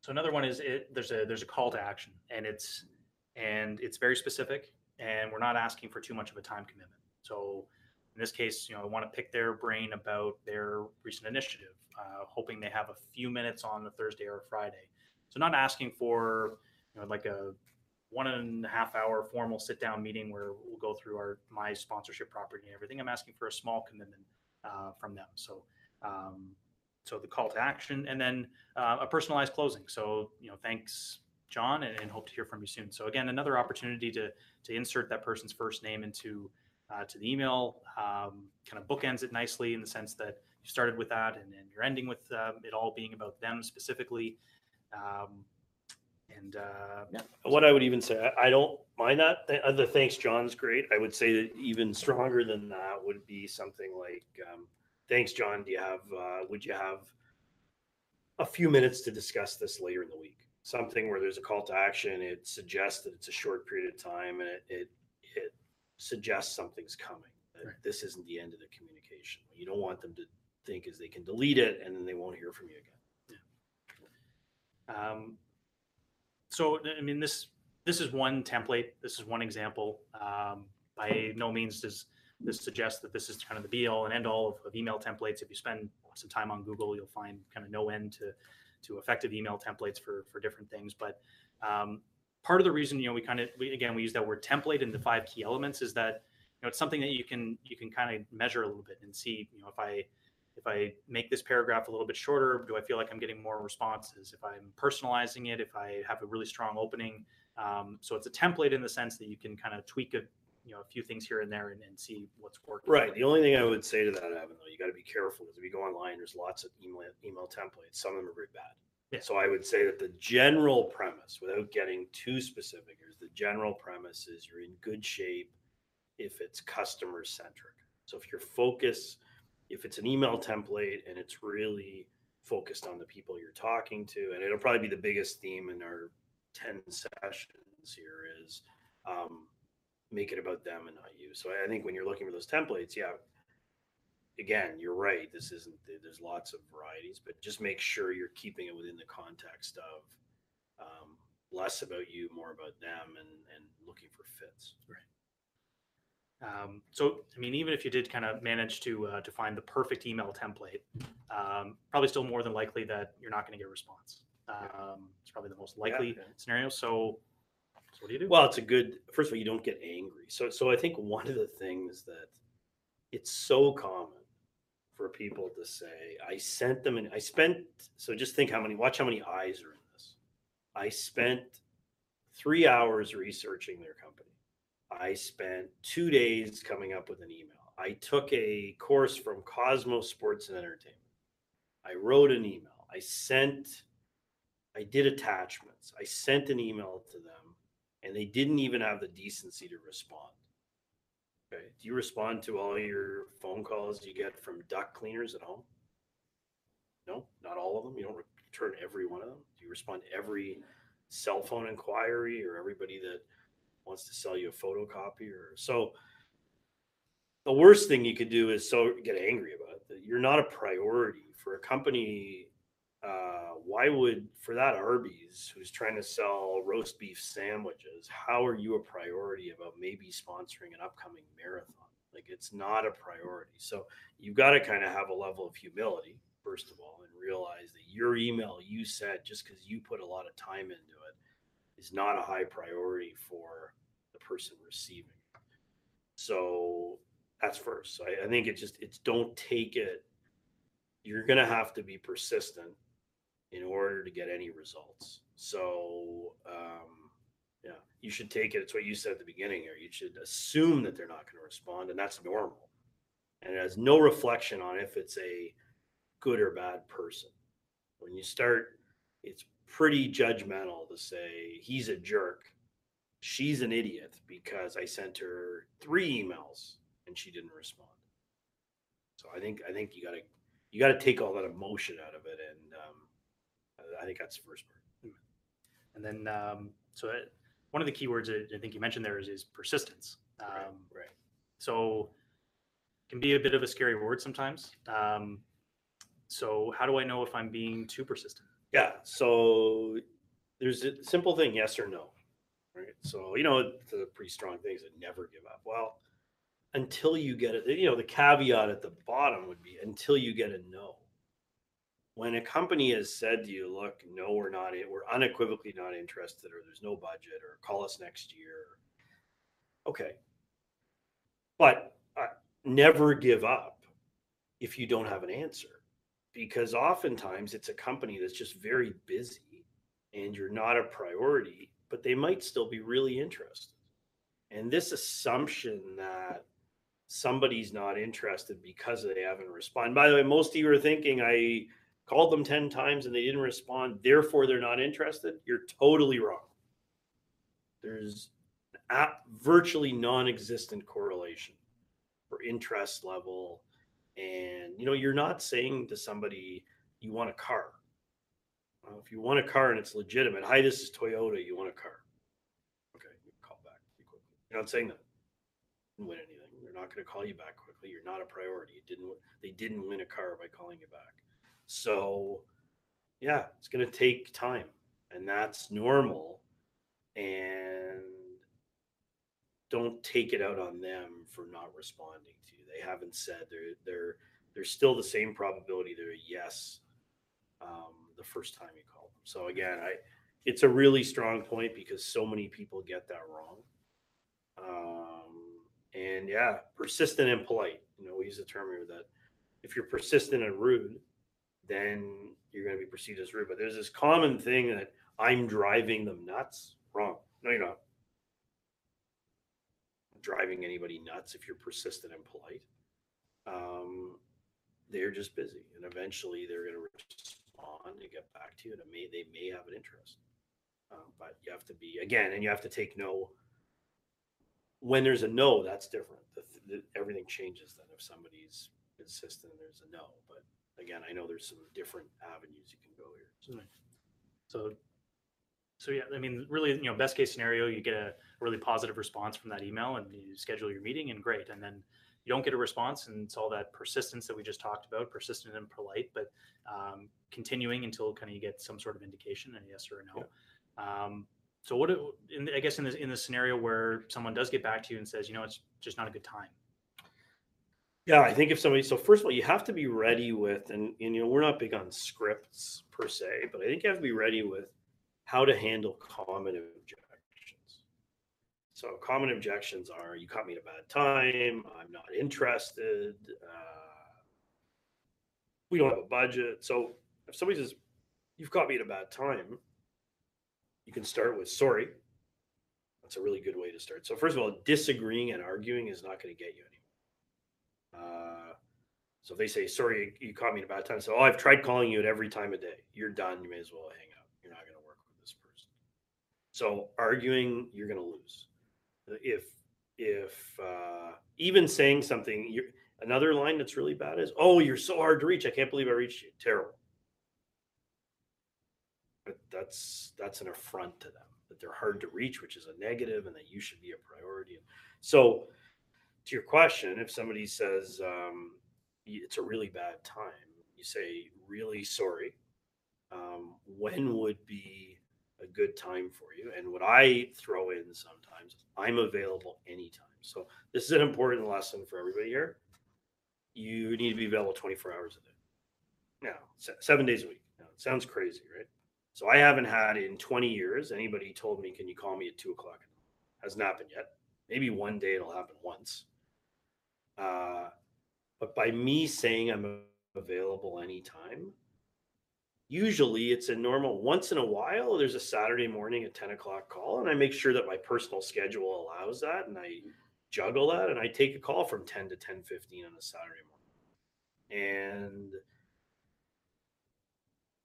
so another one is it, there's a there's a call to action, and it's and it's very specific, and we're not asking for too much of a time commitment. So in this case, you know, I want to pick their brain about their recent initiative, uh, hoping they have a few minutes on a Thursday or a Friday. So not asking for you know like a one and a half hour formal sit down meeting where we'll go through our, my sponsorship property and everything. I'm asking for a small commitment uh, from them. So, um, so the call to action and then uh, a personalized closing. So, you know, thanks John and, and hope to hear from you soon. So again, another opportunity to, to insert that person's first name into, uh, to the email, um, kind of bookends it nicely in the sense that you started with that and then you're ending with um, it all being about them specifically. Um, And uh, yeah. What I would even say, I don't mind that. The, the thanks, John's great. I would say that even stronger than that would be something like, um, thanks, John. Do you have, uh, would you have a few minutes to discuss this later in the week? Something where there's a call to action. It suggests that it's a short period of time and it, it, it suggests something's coming. That right. This isn't the end of the communication. You don't want them to think is they can delete it and then they won't hear from you again. Yeah. Um, So, I mean, this this is one template. This is one example. Um, by no means does this suggest that this is kind of the be all and end all of, of email templates. If you spend some time on Google, you'll find kind of no end to to effective email templates for for different things. But um, part of the reason, you know, we kind of we, again we use that word template in the five key elements is that you know it's something that you can you can kind of measure a little bit and see you know if I. If I make this paragraph a little bit shorter, do I feel like I'm getting more responses? If I'm personalizing it, if I have a really strong opening. Um, so it's a template in the sense that you can kind of tweak a, you know, a few things here and there and, and see what's working. Right. The only thing I would say to that, Evan, though, you got to be careful because if you go online, there's lots of email, email templates. Some of them are very bad. Yeah. So I would say that the general premise, without getting too specific, is the general premise is you're in good shape if it's customer centric. So if your focus... If it's an email template and it's really focused on the people you're talking to, and it'll probably be the biggest theme in our ten sessions here is um, make it about them and not you. So I think when you're looking for those templates, yeah, again, you're right. This isn't, there's lots of varieties, but just make sure you're keeping it within the context of um, less about you, more about them and, and looking for fits. Right. Um, so, I mean, even if you did kind of manage to uh, to find the perfect email template, um, probably still more than likely that you're not going to get a response. Um, it's probably the most likely yeah, yeah. scenario. So, so, what do you do? Well, it's a good. First of all, you don't get angry. So, so I think one of the things that it's so common for people to say, I sent them and I spent, so just think how many, watch how many eyes are in this. I spent three hours researching their company. I spent two days coming up with an email. I took a course from Cosmo Sports and Entertainment. I wrote an email. I sent, I did attachments. I sent an email to them and they didn't even have the decency to respond. Okay. Do you respond to all your phone calls you get from duct cleaners at home? No, not all of them. You don't return every one of them. Do you respond to every cell phone inquiry or everybody that wants to sell you a photocopy? Or so the worst thing you could do is so get angry about it, that you're not a priority for a company. Uh, why would, for that Arby's who's trying to sell roast beef sandwiches, how are you a priority about maybe sponsoring an upcoming marathon? Like, it's not a priority. So you've got to kind of have a level of humility, first of all, and realize that your email you sent just because you put a lot of time into it is not a high priority for the person receiving it. So that's first. So I, I think it's just, it's don't take it. You're going to have to be persistent in order to get any results. So, um, yeah, you should take it. It's what you said at the beginning here. You should assume that they're not going to respond, and that's normal. And it has no reflection on if it's a good or bad person. When you start, it's pretty judgmental to say he's a jerk, she's an idiot because I sent her three emails and she didn't respond. So I think, I think you got to, you got to take all that emotion out of it. And, um, I think that's the first part. And then, um, so it, one of the key words that I think you mentioned there is, is persistence. Um, right, right. So it can be a bit of a scary word sometimes. Um, so how do I know if I'm being too persistent? Yeah. So there's a simple thing, yes or no. Right. So, you know, the pretty strong things that never give up. Well, until you get it, you know, the caveat at the bottom would be until you get a no. When a company has said to you, look, no, we're not, we're unequivocally not interested, or there's no budget, or call us next year. Okay. But uh, never give up if you don't have an answer, because oftentimes it's a company that's just very busy and you're not a priority, but they might still be really interested. And this assumption that somebody's not interested because they haven't responded. By the way, most of you are thinking I called them ten times and they didn't respond, therefore they're not interested. You're totally wrong. There's a virtually non-existent correlation for interest level. And, you know, you're not saying to somebody, you want a car. Well, if you want a car and it's legitimate, hi, this is Toyota, you want a car. Okay, you call back pretty quickly. You're not saying that. You didn't win anything. They're not going to call you back quickly. You're not a priority. You didn't. They didn't win a car by calling you back. So, yeah, it's going to take time, and that's normal, and don't take it out on them for not responding to you. They haven't said they're, they're, they're still the same probability they're a yes um, the first time you call them. So, again, I it's a really strong point because so many people get that wrong. Um, and, yeah, persistent and polite. You know, we use the term here that if you're persistent and rude, then you're going to be perceived as rude. But there's this common thing that I'm driving them nuts. Wrong. No, you're not driving anybody nuts if you're persistent and polite. Um, they're just busy, and eventually they're going to respond and get back to you. And it may, they may have an interest, um, but you have to be, again, and you have to take no. When there's a no, that's different. The, the, everything changes then if somebody's consistent, there's a no, but again, I know there's some different avenues you can go here. So, so, so yeah, I mean, really, you know, best case scenario, you get a really positive response from that email and you schedule your meeting and great. And then you don't get a response and it's all that persistence that we just talked about, persistent and polite, but um, continuing until kind of you get some sort of indication, a yes or a no. Yeah. Um, so what, in, I guess in this, in this scenario where someone does get back to you and says, you know, it's just not a good time. Yeah, I think if somebody, so first of all, you have to be ready with, and, and you know, we're not big on scripts per se, but I think you have to be ready with how to handle common objections. So common objections are, you caught me at a bad time, I'm not interested, uh, we don't have a budget. So if somebody says, you've caught me at a bad time, you can start with, sorry. That's a really good way to start. So first of all, disagreeing and arguing is not going to get you anywhere. Uh, so if they say, sorry, you caught me at a bad time. So, oh, I've tried calling you at every time of day. You're done. You may as well hang up. You're not going to work with this person. So arguing, you're going to lose. If, if uh, even saying something, you're, another line that's really bad is, oh, you're so hard to reach. I can't believe I reached you. Terrible. But that's that's an affront to them, that they're hard to reach, which is a negative, and that you should be a priority. So to your question, if somebody says um, it's a really bad time, you say, really sorry. Um, when would be a good time for you? And what I throw in sometimes, I'm available anytime. So this is an important lesson for everybody here. You need to be available twenty-four hours a day. Now, se- seven days a week. Now, it sounds crazy, right? So I haven't had in twenty years, anybody told me, can you call me at two o'clock? Has not happened yet. Maybe one day it'll happen once. Uh, but by me saying I'm available anytime, usually it's a normal, once in a while, there's a Saturday morning at ten o'clock call. And I make sure that my personal schedule allows that. And I juggle that. And I take a call from ten to ten fifteen on a Saturday morning. And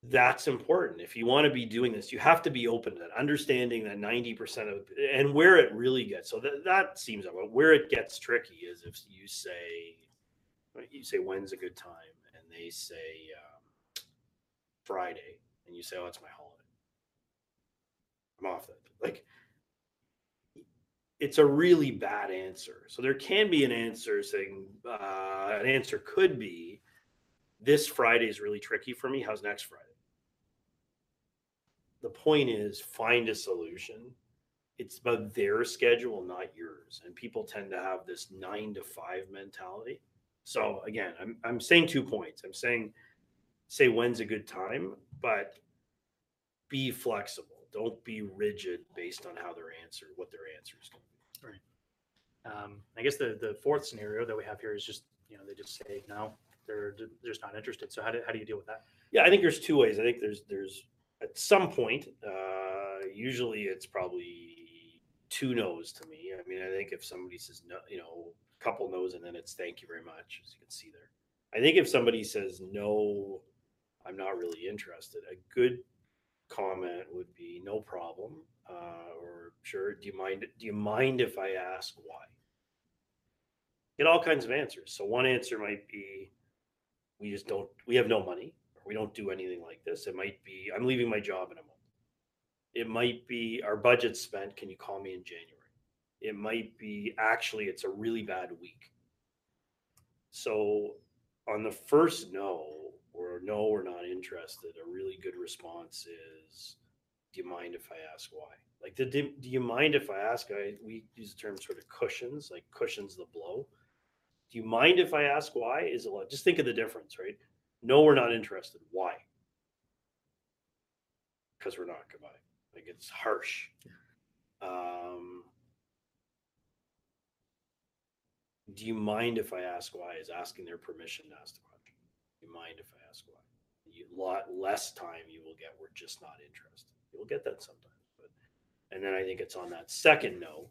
that's important. If you want to be doing this, you have to be open to that, understanding that ninety percent of, and where it really gets, so that, that seems like where it gets tricky is if you say, you say, when's a good time? And they say um, Friday, and you say, oh, it's my holiday. I'm off that. Like, it's a really bad answer. So there can be an answer saying, uh, an answer could be, this Friday is really tricky for me. How's next Friday? The point is, find a solution. It's about their schedule, not yours. And people tend to have this nine to five mentality. So again, I'm I'm saying two points. I'm saying, say when's a good time, but be flexible. Don't be rigid based on how their answer, what their answer is going to be. Right. Um, I guess the the fourth scenario that we have here is just, you know, they just say no. They're just not interested. So how do, how do you deal with that? Yeah, I think there's two ways. I think there's, there's at some point, uh, usually it's probably two no's to me. I mean, I think if somebody says no, you know, a couple no's and then it's thank you very much, as you can see there. I think if somebody says, no, I'm not really interested, a good comment would be no problem. Uh, or sure, do you mind, do you mind if I ask why? Get all kinds of answers. So one answer might be, we just don't, we have no money, or we don't do anything like this. It might be, I'm leaving my job in a month. It might be, our budget's spent. Can you call me in January? It might be, actually, it's a really bad week. So on the first no, or no, we're not interested, a really good response is, do you mind if I ask why? Like, the, do, do you mind if I ask, I, we use the term sort of cushions, like cushions the blow. Do you mind if I ask why is a lot. Just think of the difference, right? No, we're not interested. Why? Because we're not. Goodbye. Like, it's harsh. Yeah. Um, do you mind if I ask why is asking their permission to ask the question. Do you mind if I ask why? A lot less time you will get. We're just not interested. You'll get that sometimes. But, and then I think it's on that second no.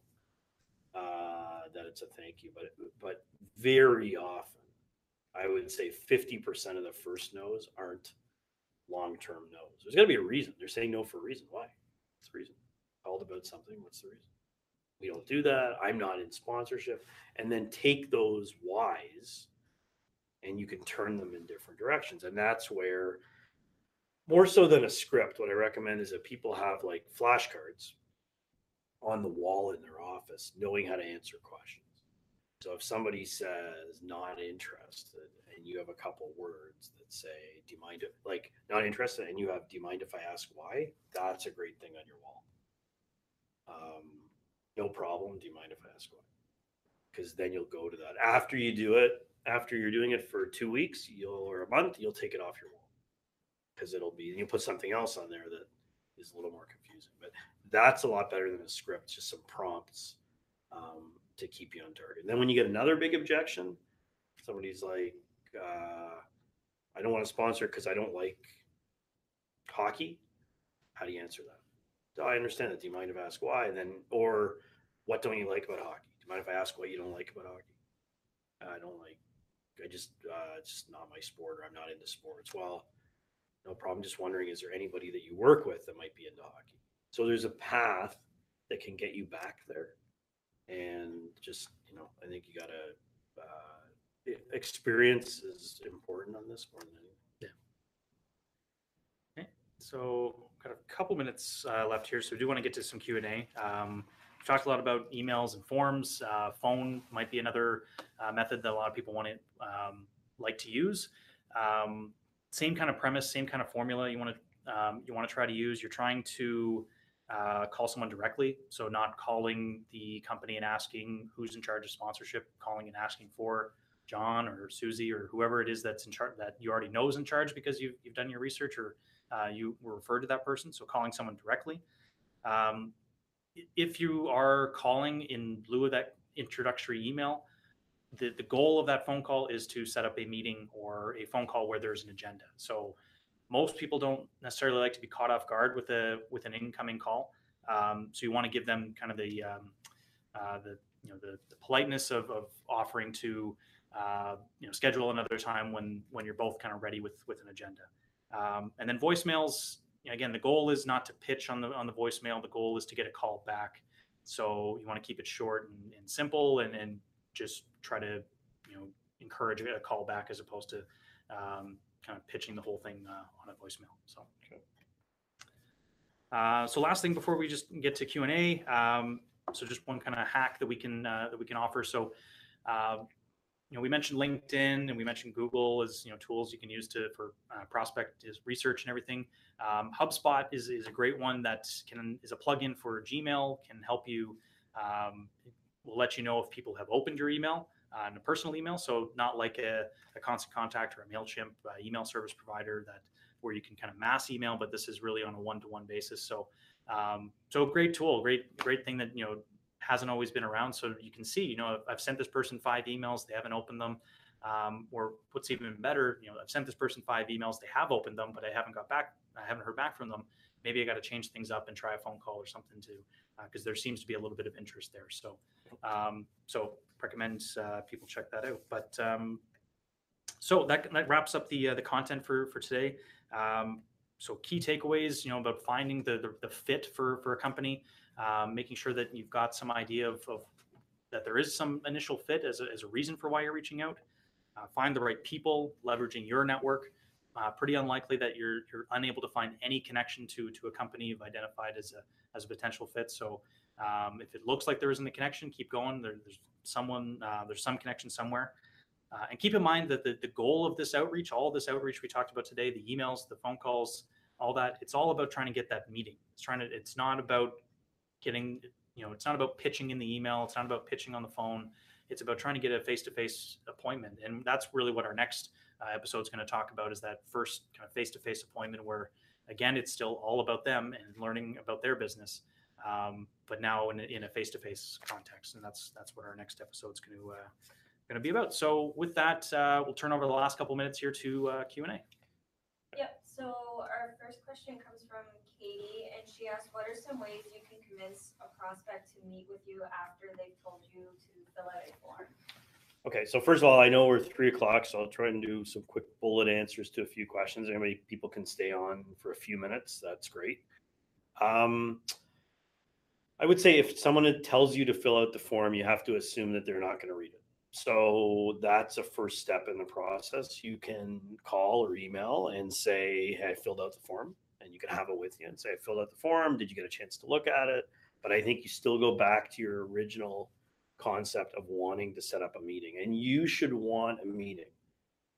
Uh, that it's a thank you, but but very often, I would say fifty percent of the first no's aren't long-term no's. There's got to be a reason. They're saying no for a reason. Why? What's the reason? Called about something. What's the reason? We don't do that. I'm not in sponsorship. And then take those whys, and you can turn them in different directions. And that's where, more so than a script, what I recommend is that people have like flashcards on the wall in their office, knowing how to answer questions. So if somebody says not interested and you have a couple words that say, do you mind if, like, not interested, and you have, do you mind if I ask why? That's a great thing on your wall. Um, no problem. Do you mind if I ask why? Because then you'll go to that. After you do it, after you're doing it for two weeks you'll or a month, you'll take it off your wall. Because it'll be, and you put something else on there that is a little more confusing. But that's a lot better than a script, just some prompts um, to keep you on target. And then when you get another big objection, somebody's like, uh, I don't want to sponsor because I don't like hockey. How do you answer that? I understand that. Do you mind if I ask why? And then, or what don't you like about hockey? Do you mind if I ask what you don't like about hockey? I don't like, I just, uh, it's just not my sport, or I'm not into sports. Well, no problem. Just wondering, is there anybody that you work with that might be into hockey? So there's a path that can get you back there. And just, you know, I think you got to, uh, experience is important on this one. Yeah. Okay. So got a couple minutes uh, left here. So we do want to get to some Q and A. Um, We've talked a lot about emails and forms. Uh, phone might be another uh, method that a lot of people want to um, like to use. Um, same kind of premise, same kind of formula. You want to um, you want to try to use. You're trying to uh, call someone directly, so not calling the company and asking who's in charge of sponsorship, calling and asking for John or Susie or whoever it is that's in charge, that you already know is in charge because you've you've done your research, or uh, you were referred to that person. So calling someone directly. Um, If you are calling in lieu of that introductory email, the, the goal of that phone call is to set up a meeting or a phone call where there's an agenda. So most people don't necessarily like to be caught off guard with a with an incoming call. Um, so you want to give them kind of the um, uh, the you know the, the politeness of, of offering to uh, you know schedule another time when when you're both kind of ready with with an agenda. Um, and then voicemails. Again, the goal is not to pitch on the on the voicemail. The goal is to get a call back. So you want to keep it short and, and simple, and, and just try to you know encourage a call back as opposed to um, kind of pitching the whole thing uh, on a voicemail. So, okay. uh, so last thing before we just get to Q and A. Um, so just one kind of hack that we can uh, that we can offer. So. Uh, You know, we mentioned LinkedIn and we mentioned Google as you know tools you can use to for uh, prospect is research and everything. Um, HubSpot is, is a great one that can is a plugin for Gmail, can help you. Um, will let you know if people have opened your email uh, and a personal email. So not like a, a Constant Contact or a MailChimp uh, email service provider that where you can kind of mass email, but this is really on a one-to-one basis. So um, so great tool, great great thing that you know. hasn't always been around. So you can see, you know, I've sent this person five emails, they haven't opened them. Um, or what's even better, you know, I've sent this person five emails, they have opened them, but I haven't got back, I haven't heard back from them. Maybe I got to change things up and try a phone call or something to, uh, because there seems to be a little bit of interest there. So, um, so recommend uh, people check that out. But um, so that, that wraps up the uh, the content for for today. Um, so key takeaways, you know, about finding the the, the fit for for a company. Um, making sure that you've got some idea of, of that there is some initial fit as a, as a reason for why you're reaching out. Uh, find the right people, leveraging your network. Uh, pretty unlikely that you're you're unable to find any connection to to a company you've identified as a as a potential fit. So um, if it looks like there isn't a connection, keep going. There, there's someone uh, there's some connection somewhere. Uh, and keep in mind that the, the goal of this outreach, all this outreach we talked about today, the emails, the phone calls, all that, it's all about trying to get that meeting. It's trying to. It's not about getting, you know, it's not about pitching in the email. It's not about pitching on the phone. It's about trying to get a face-to-face appointment. And that's really what our next uh, episode is going to talk about, is that first kind of face-to-face appointment where, again, it's still all about them and learning about their business, um, but now in, in a face-to-face context. And that's that's what our next episode is going to, uh, going to be about. So with that, uh, we'll turn over the last couple minutes here to uh, Q and A. Yep. So our first question comes from Katie, and she asked, what are some ways you can convince a prospect to meet with you after they've told you to fill out a form? Okay. So first of all, I know we're three o'clock, so I'll try and do some quick bullet answers to a few questions. Anybody, people can stay on for a few minutes. That's great. Um, I would say if someone tells you to fill out the form, you have to assume that they're not going to read it. So that's a first step in the process. You can call or email and say, hey, I filled out the form, and you can have it with you and say, I filled out the form. Did you get a chance to look at it? But I think you still go back to your original concept of wanting to set up a meeting, and you should want a meeting.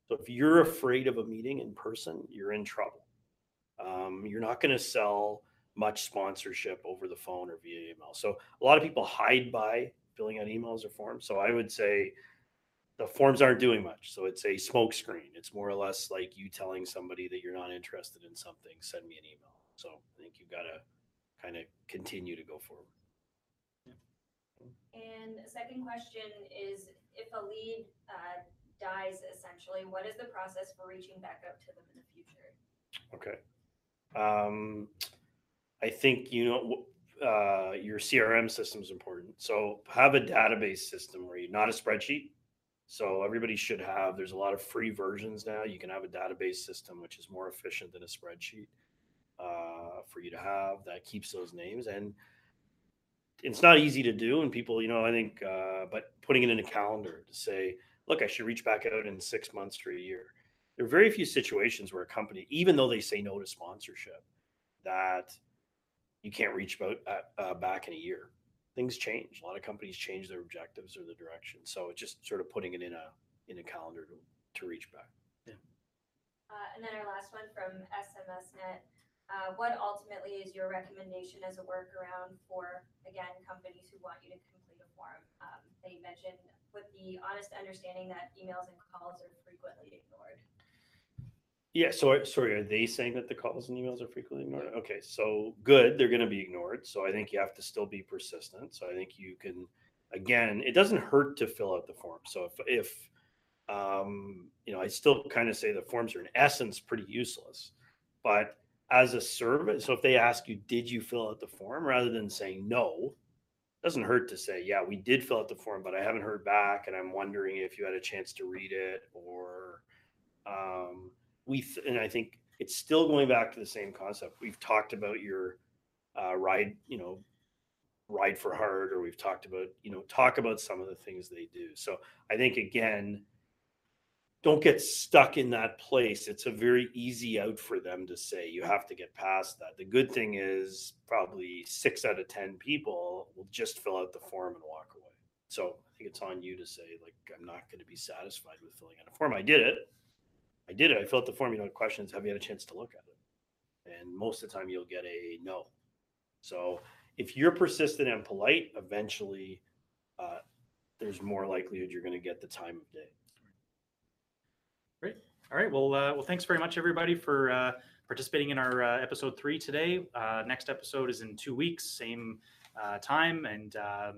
So if you're afraid of a meeting in person, you're in trouble. Um, you're not going to sell much sponsorship over the phone or via email. So a lot of people hide by filling out emails or forms. So I would say the forms aren't doing much. So it's a smoke screen. It's more or less like you telling somebody that you're not interested in something, send me an email. So I think you've got to kind of continue to go forward. Yeah. And the second question is, if a lead uh, dies essentially, what is the process for reaching back out to them in the future? Okay. Um, I think, you know, uh, your C R M system is important. So have a database system where you're not a spreadsheet. So everybody should have, there's a lot of free versions now. You can have a database system, which is more efficient than a spreadsheet uh, for you to have that keeps those names. And it's not easy to do. And people, you know, I think, uh, but putting it in a calendar to say, look, I should reach back out in six months or a year. There are very few situations where a company, even though they say no to sponsorship, that you can't reach about, uh, back in a year. Things change. A lot of companies change their objectives or the direction. So it's just sort of putting it in a in a calendar to, to reach back. Yeah. Uh, and then our last one from S M S Net. Uh, what ultimately is your recommendation as a workaround for, again, companies who want you to complete a form? Um, they mentioned with the honest understanding that emails and calls are frequently ignored. Yeah, so sorry, are they saying that the calls and emails are frequently ignored? Okay, so good, they're going to be ignored. So I think you have to still be persistent. So I think you can, again, it doesn't hurt to fill out the form. So if, if um, you know, I still kind of say the forms are in essence pretty useless, but as a service, so if they ask you, did you fill out the form, rather than saying no, it doesn't hurt to say, yeah, we did fill out the form, but I haven't heard back, and I'm wondering if you had a chance to read it, or... Um, We th- and I think it's still going back to the same concept. We've talked about your uh, ride, you know, Ride for Heart, or we've talked about, you know, talk about some of the things they do. So I think, again, don't get stuck in that place. It's a very easy out for them to say. You have to get past that. The good thing is probably six out of ten people will just fill out the form and walk away. So I think it's on you to say, like, I'm not going to be satisfied with filling out a form. I did it. I did it. I filled out the form. You know, questions. Have you had a chance to look at it? And most of the time you'll get a no. So if you're persistent and polite, eventually uh, there's more likelihood you're going to get the time of day. Great. All right. Well, uh, well, thanks very much, everybody, for uh, participating in our uh, episode three today. Uh, next episode is in two weeks, same uh, time and uh,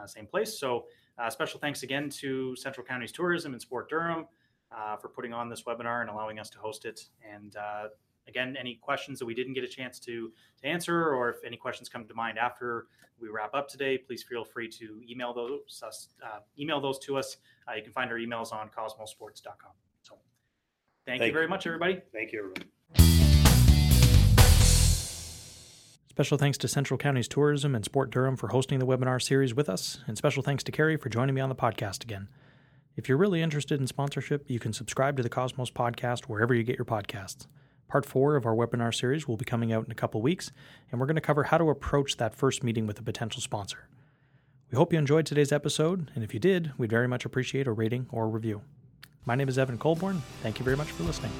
uh, same place. So uh, special thanks again to Central Counties Tourism and Sport Durham Uh, for putting on this webinar and allowing us to host it. And uh, again, any questions that we didn't get a chance to, to answer, or if any questions come to mind after we wrap up today, please feel free to email those us, uh, email those to us. Uh, you can find our emails on cosmo sports dot com. So thank, thank you very you. much, everybody. Thank you, everybody. Special thanks to Central Counties Tourism and Sport Durham for hosting the webinar series with us. And special thanks to Kerry for joining me on the podcast again. If you're really interested in sponsorship, you can subscribe to the Cosmos Podcast wherever you get your podcasts. Part four of our webinar series will be coming out in a couple weeks, and we're going to cover how to approach that first meeting with a potential sponsor. We hope you enjoyed today's episode, and if you did, we'd very much appreciate a rating or review. My name is Evan Colborne. Thank you very much for listening.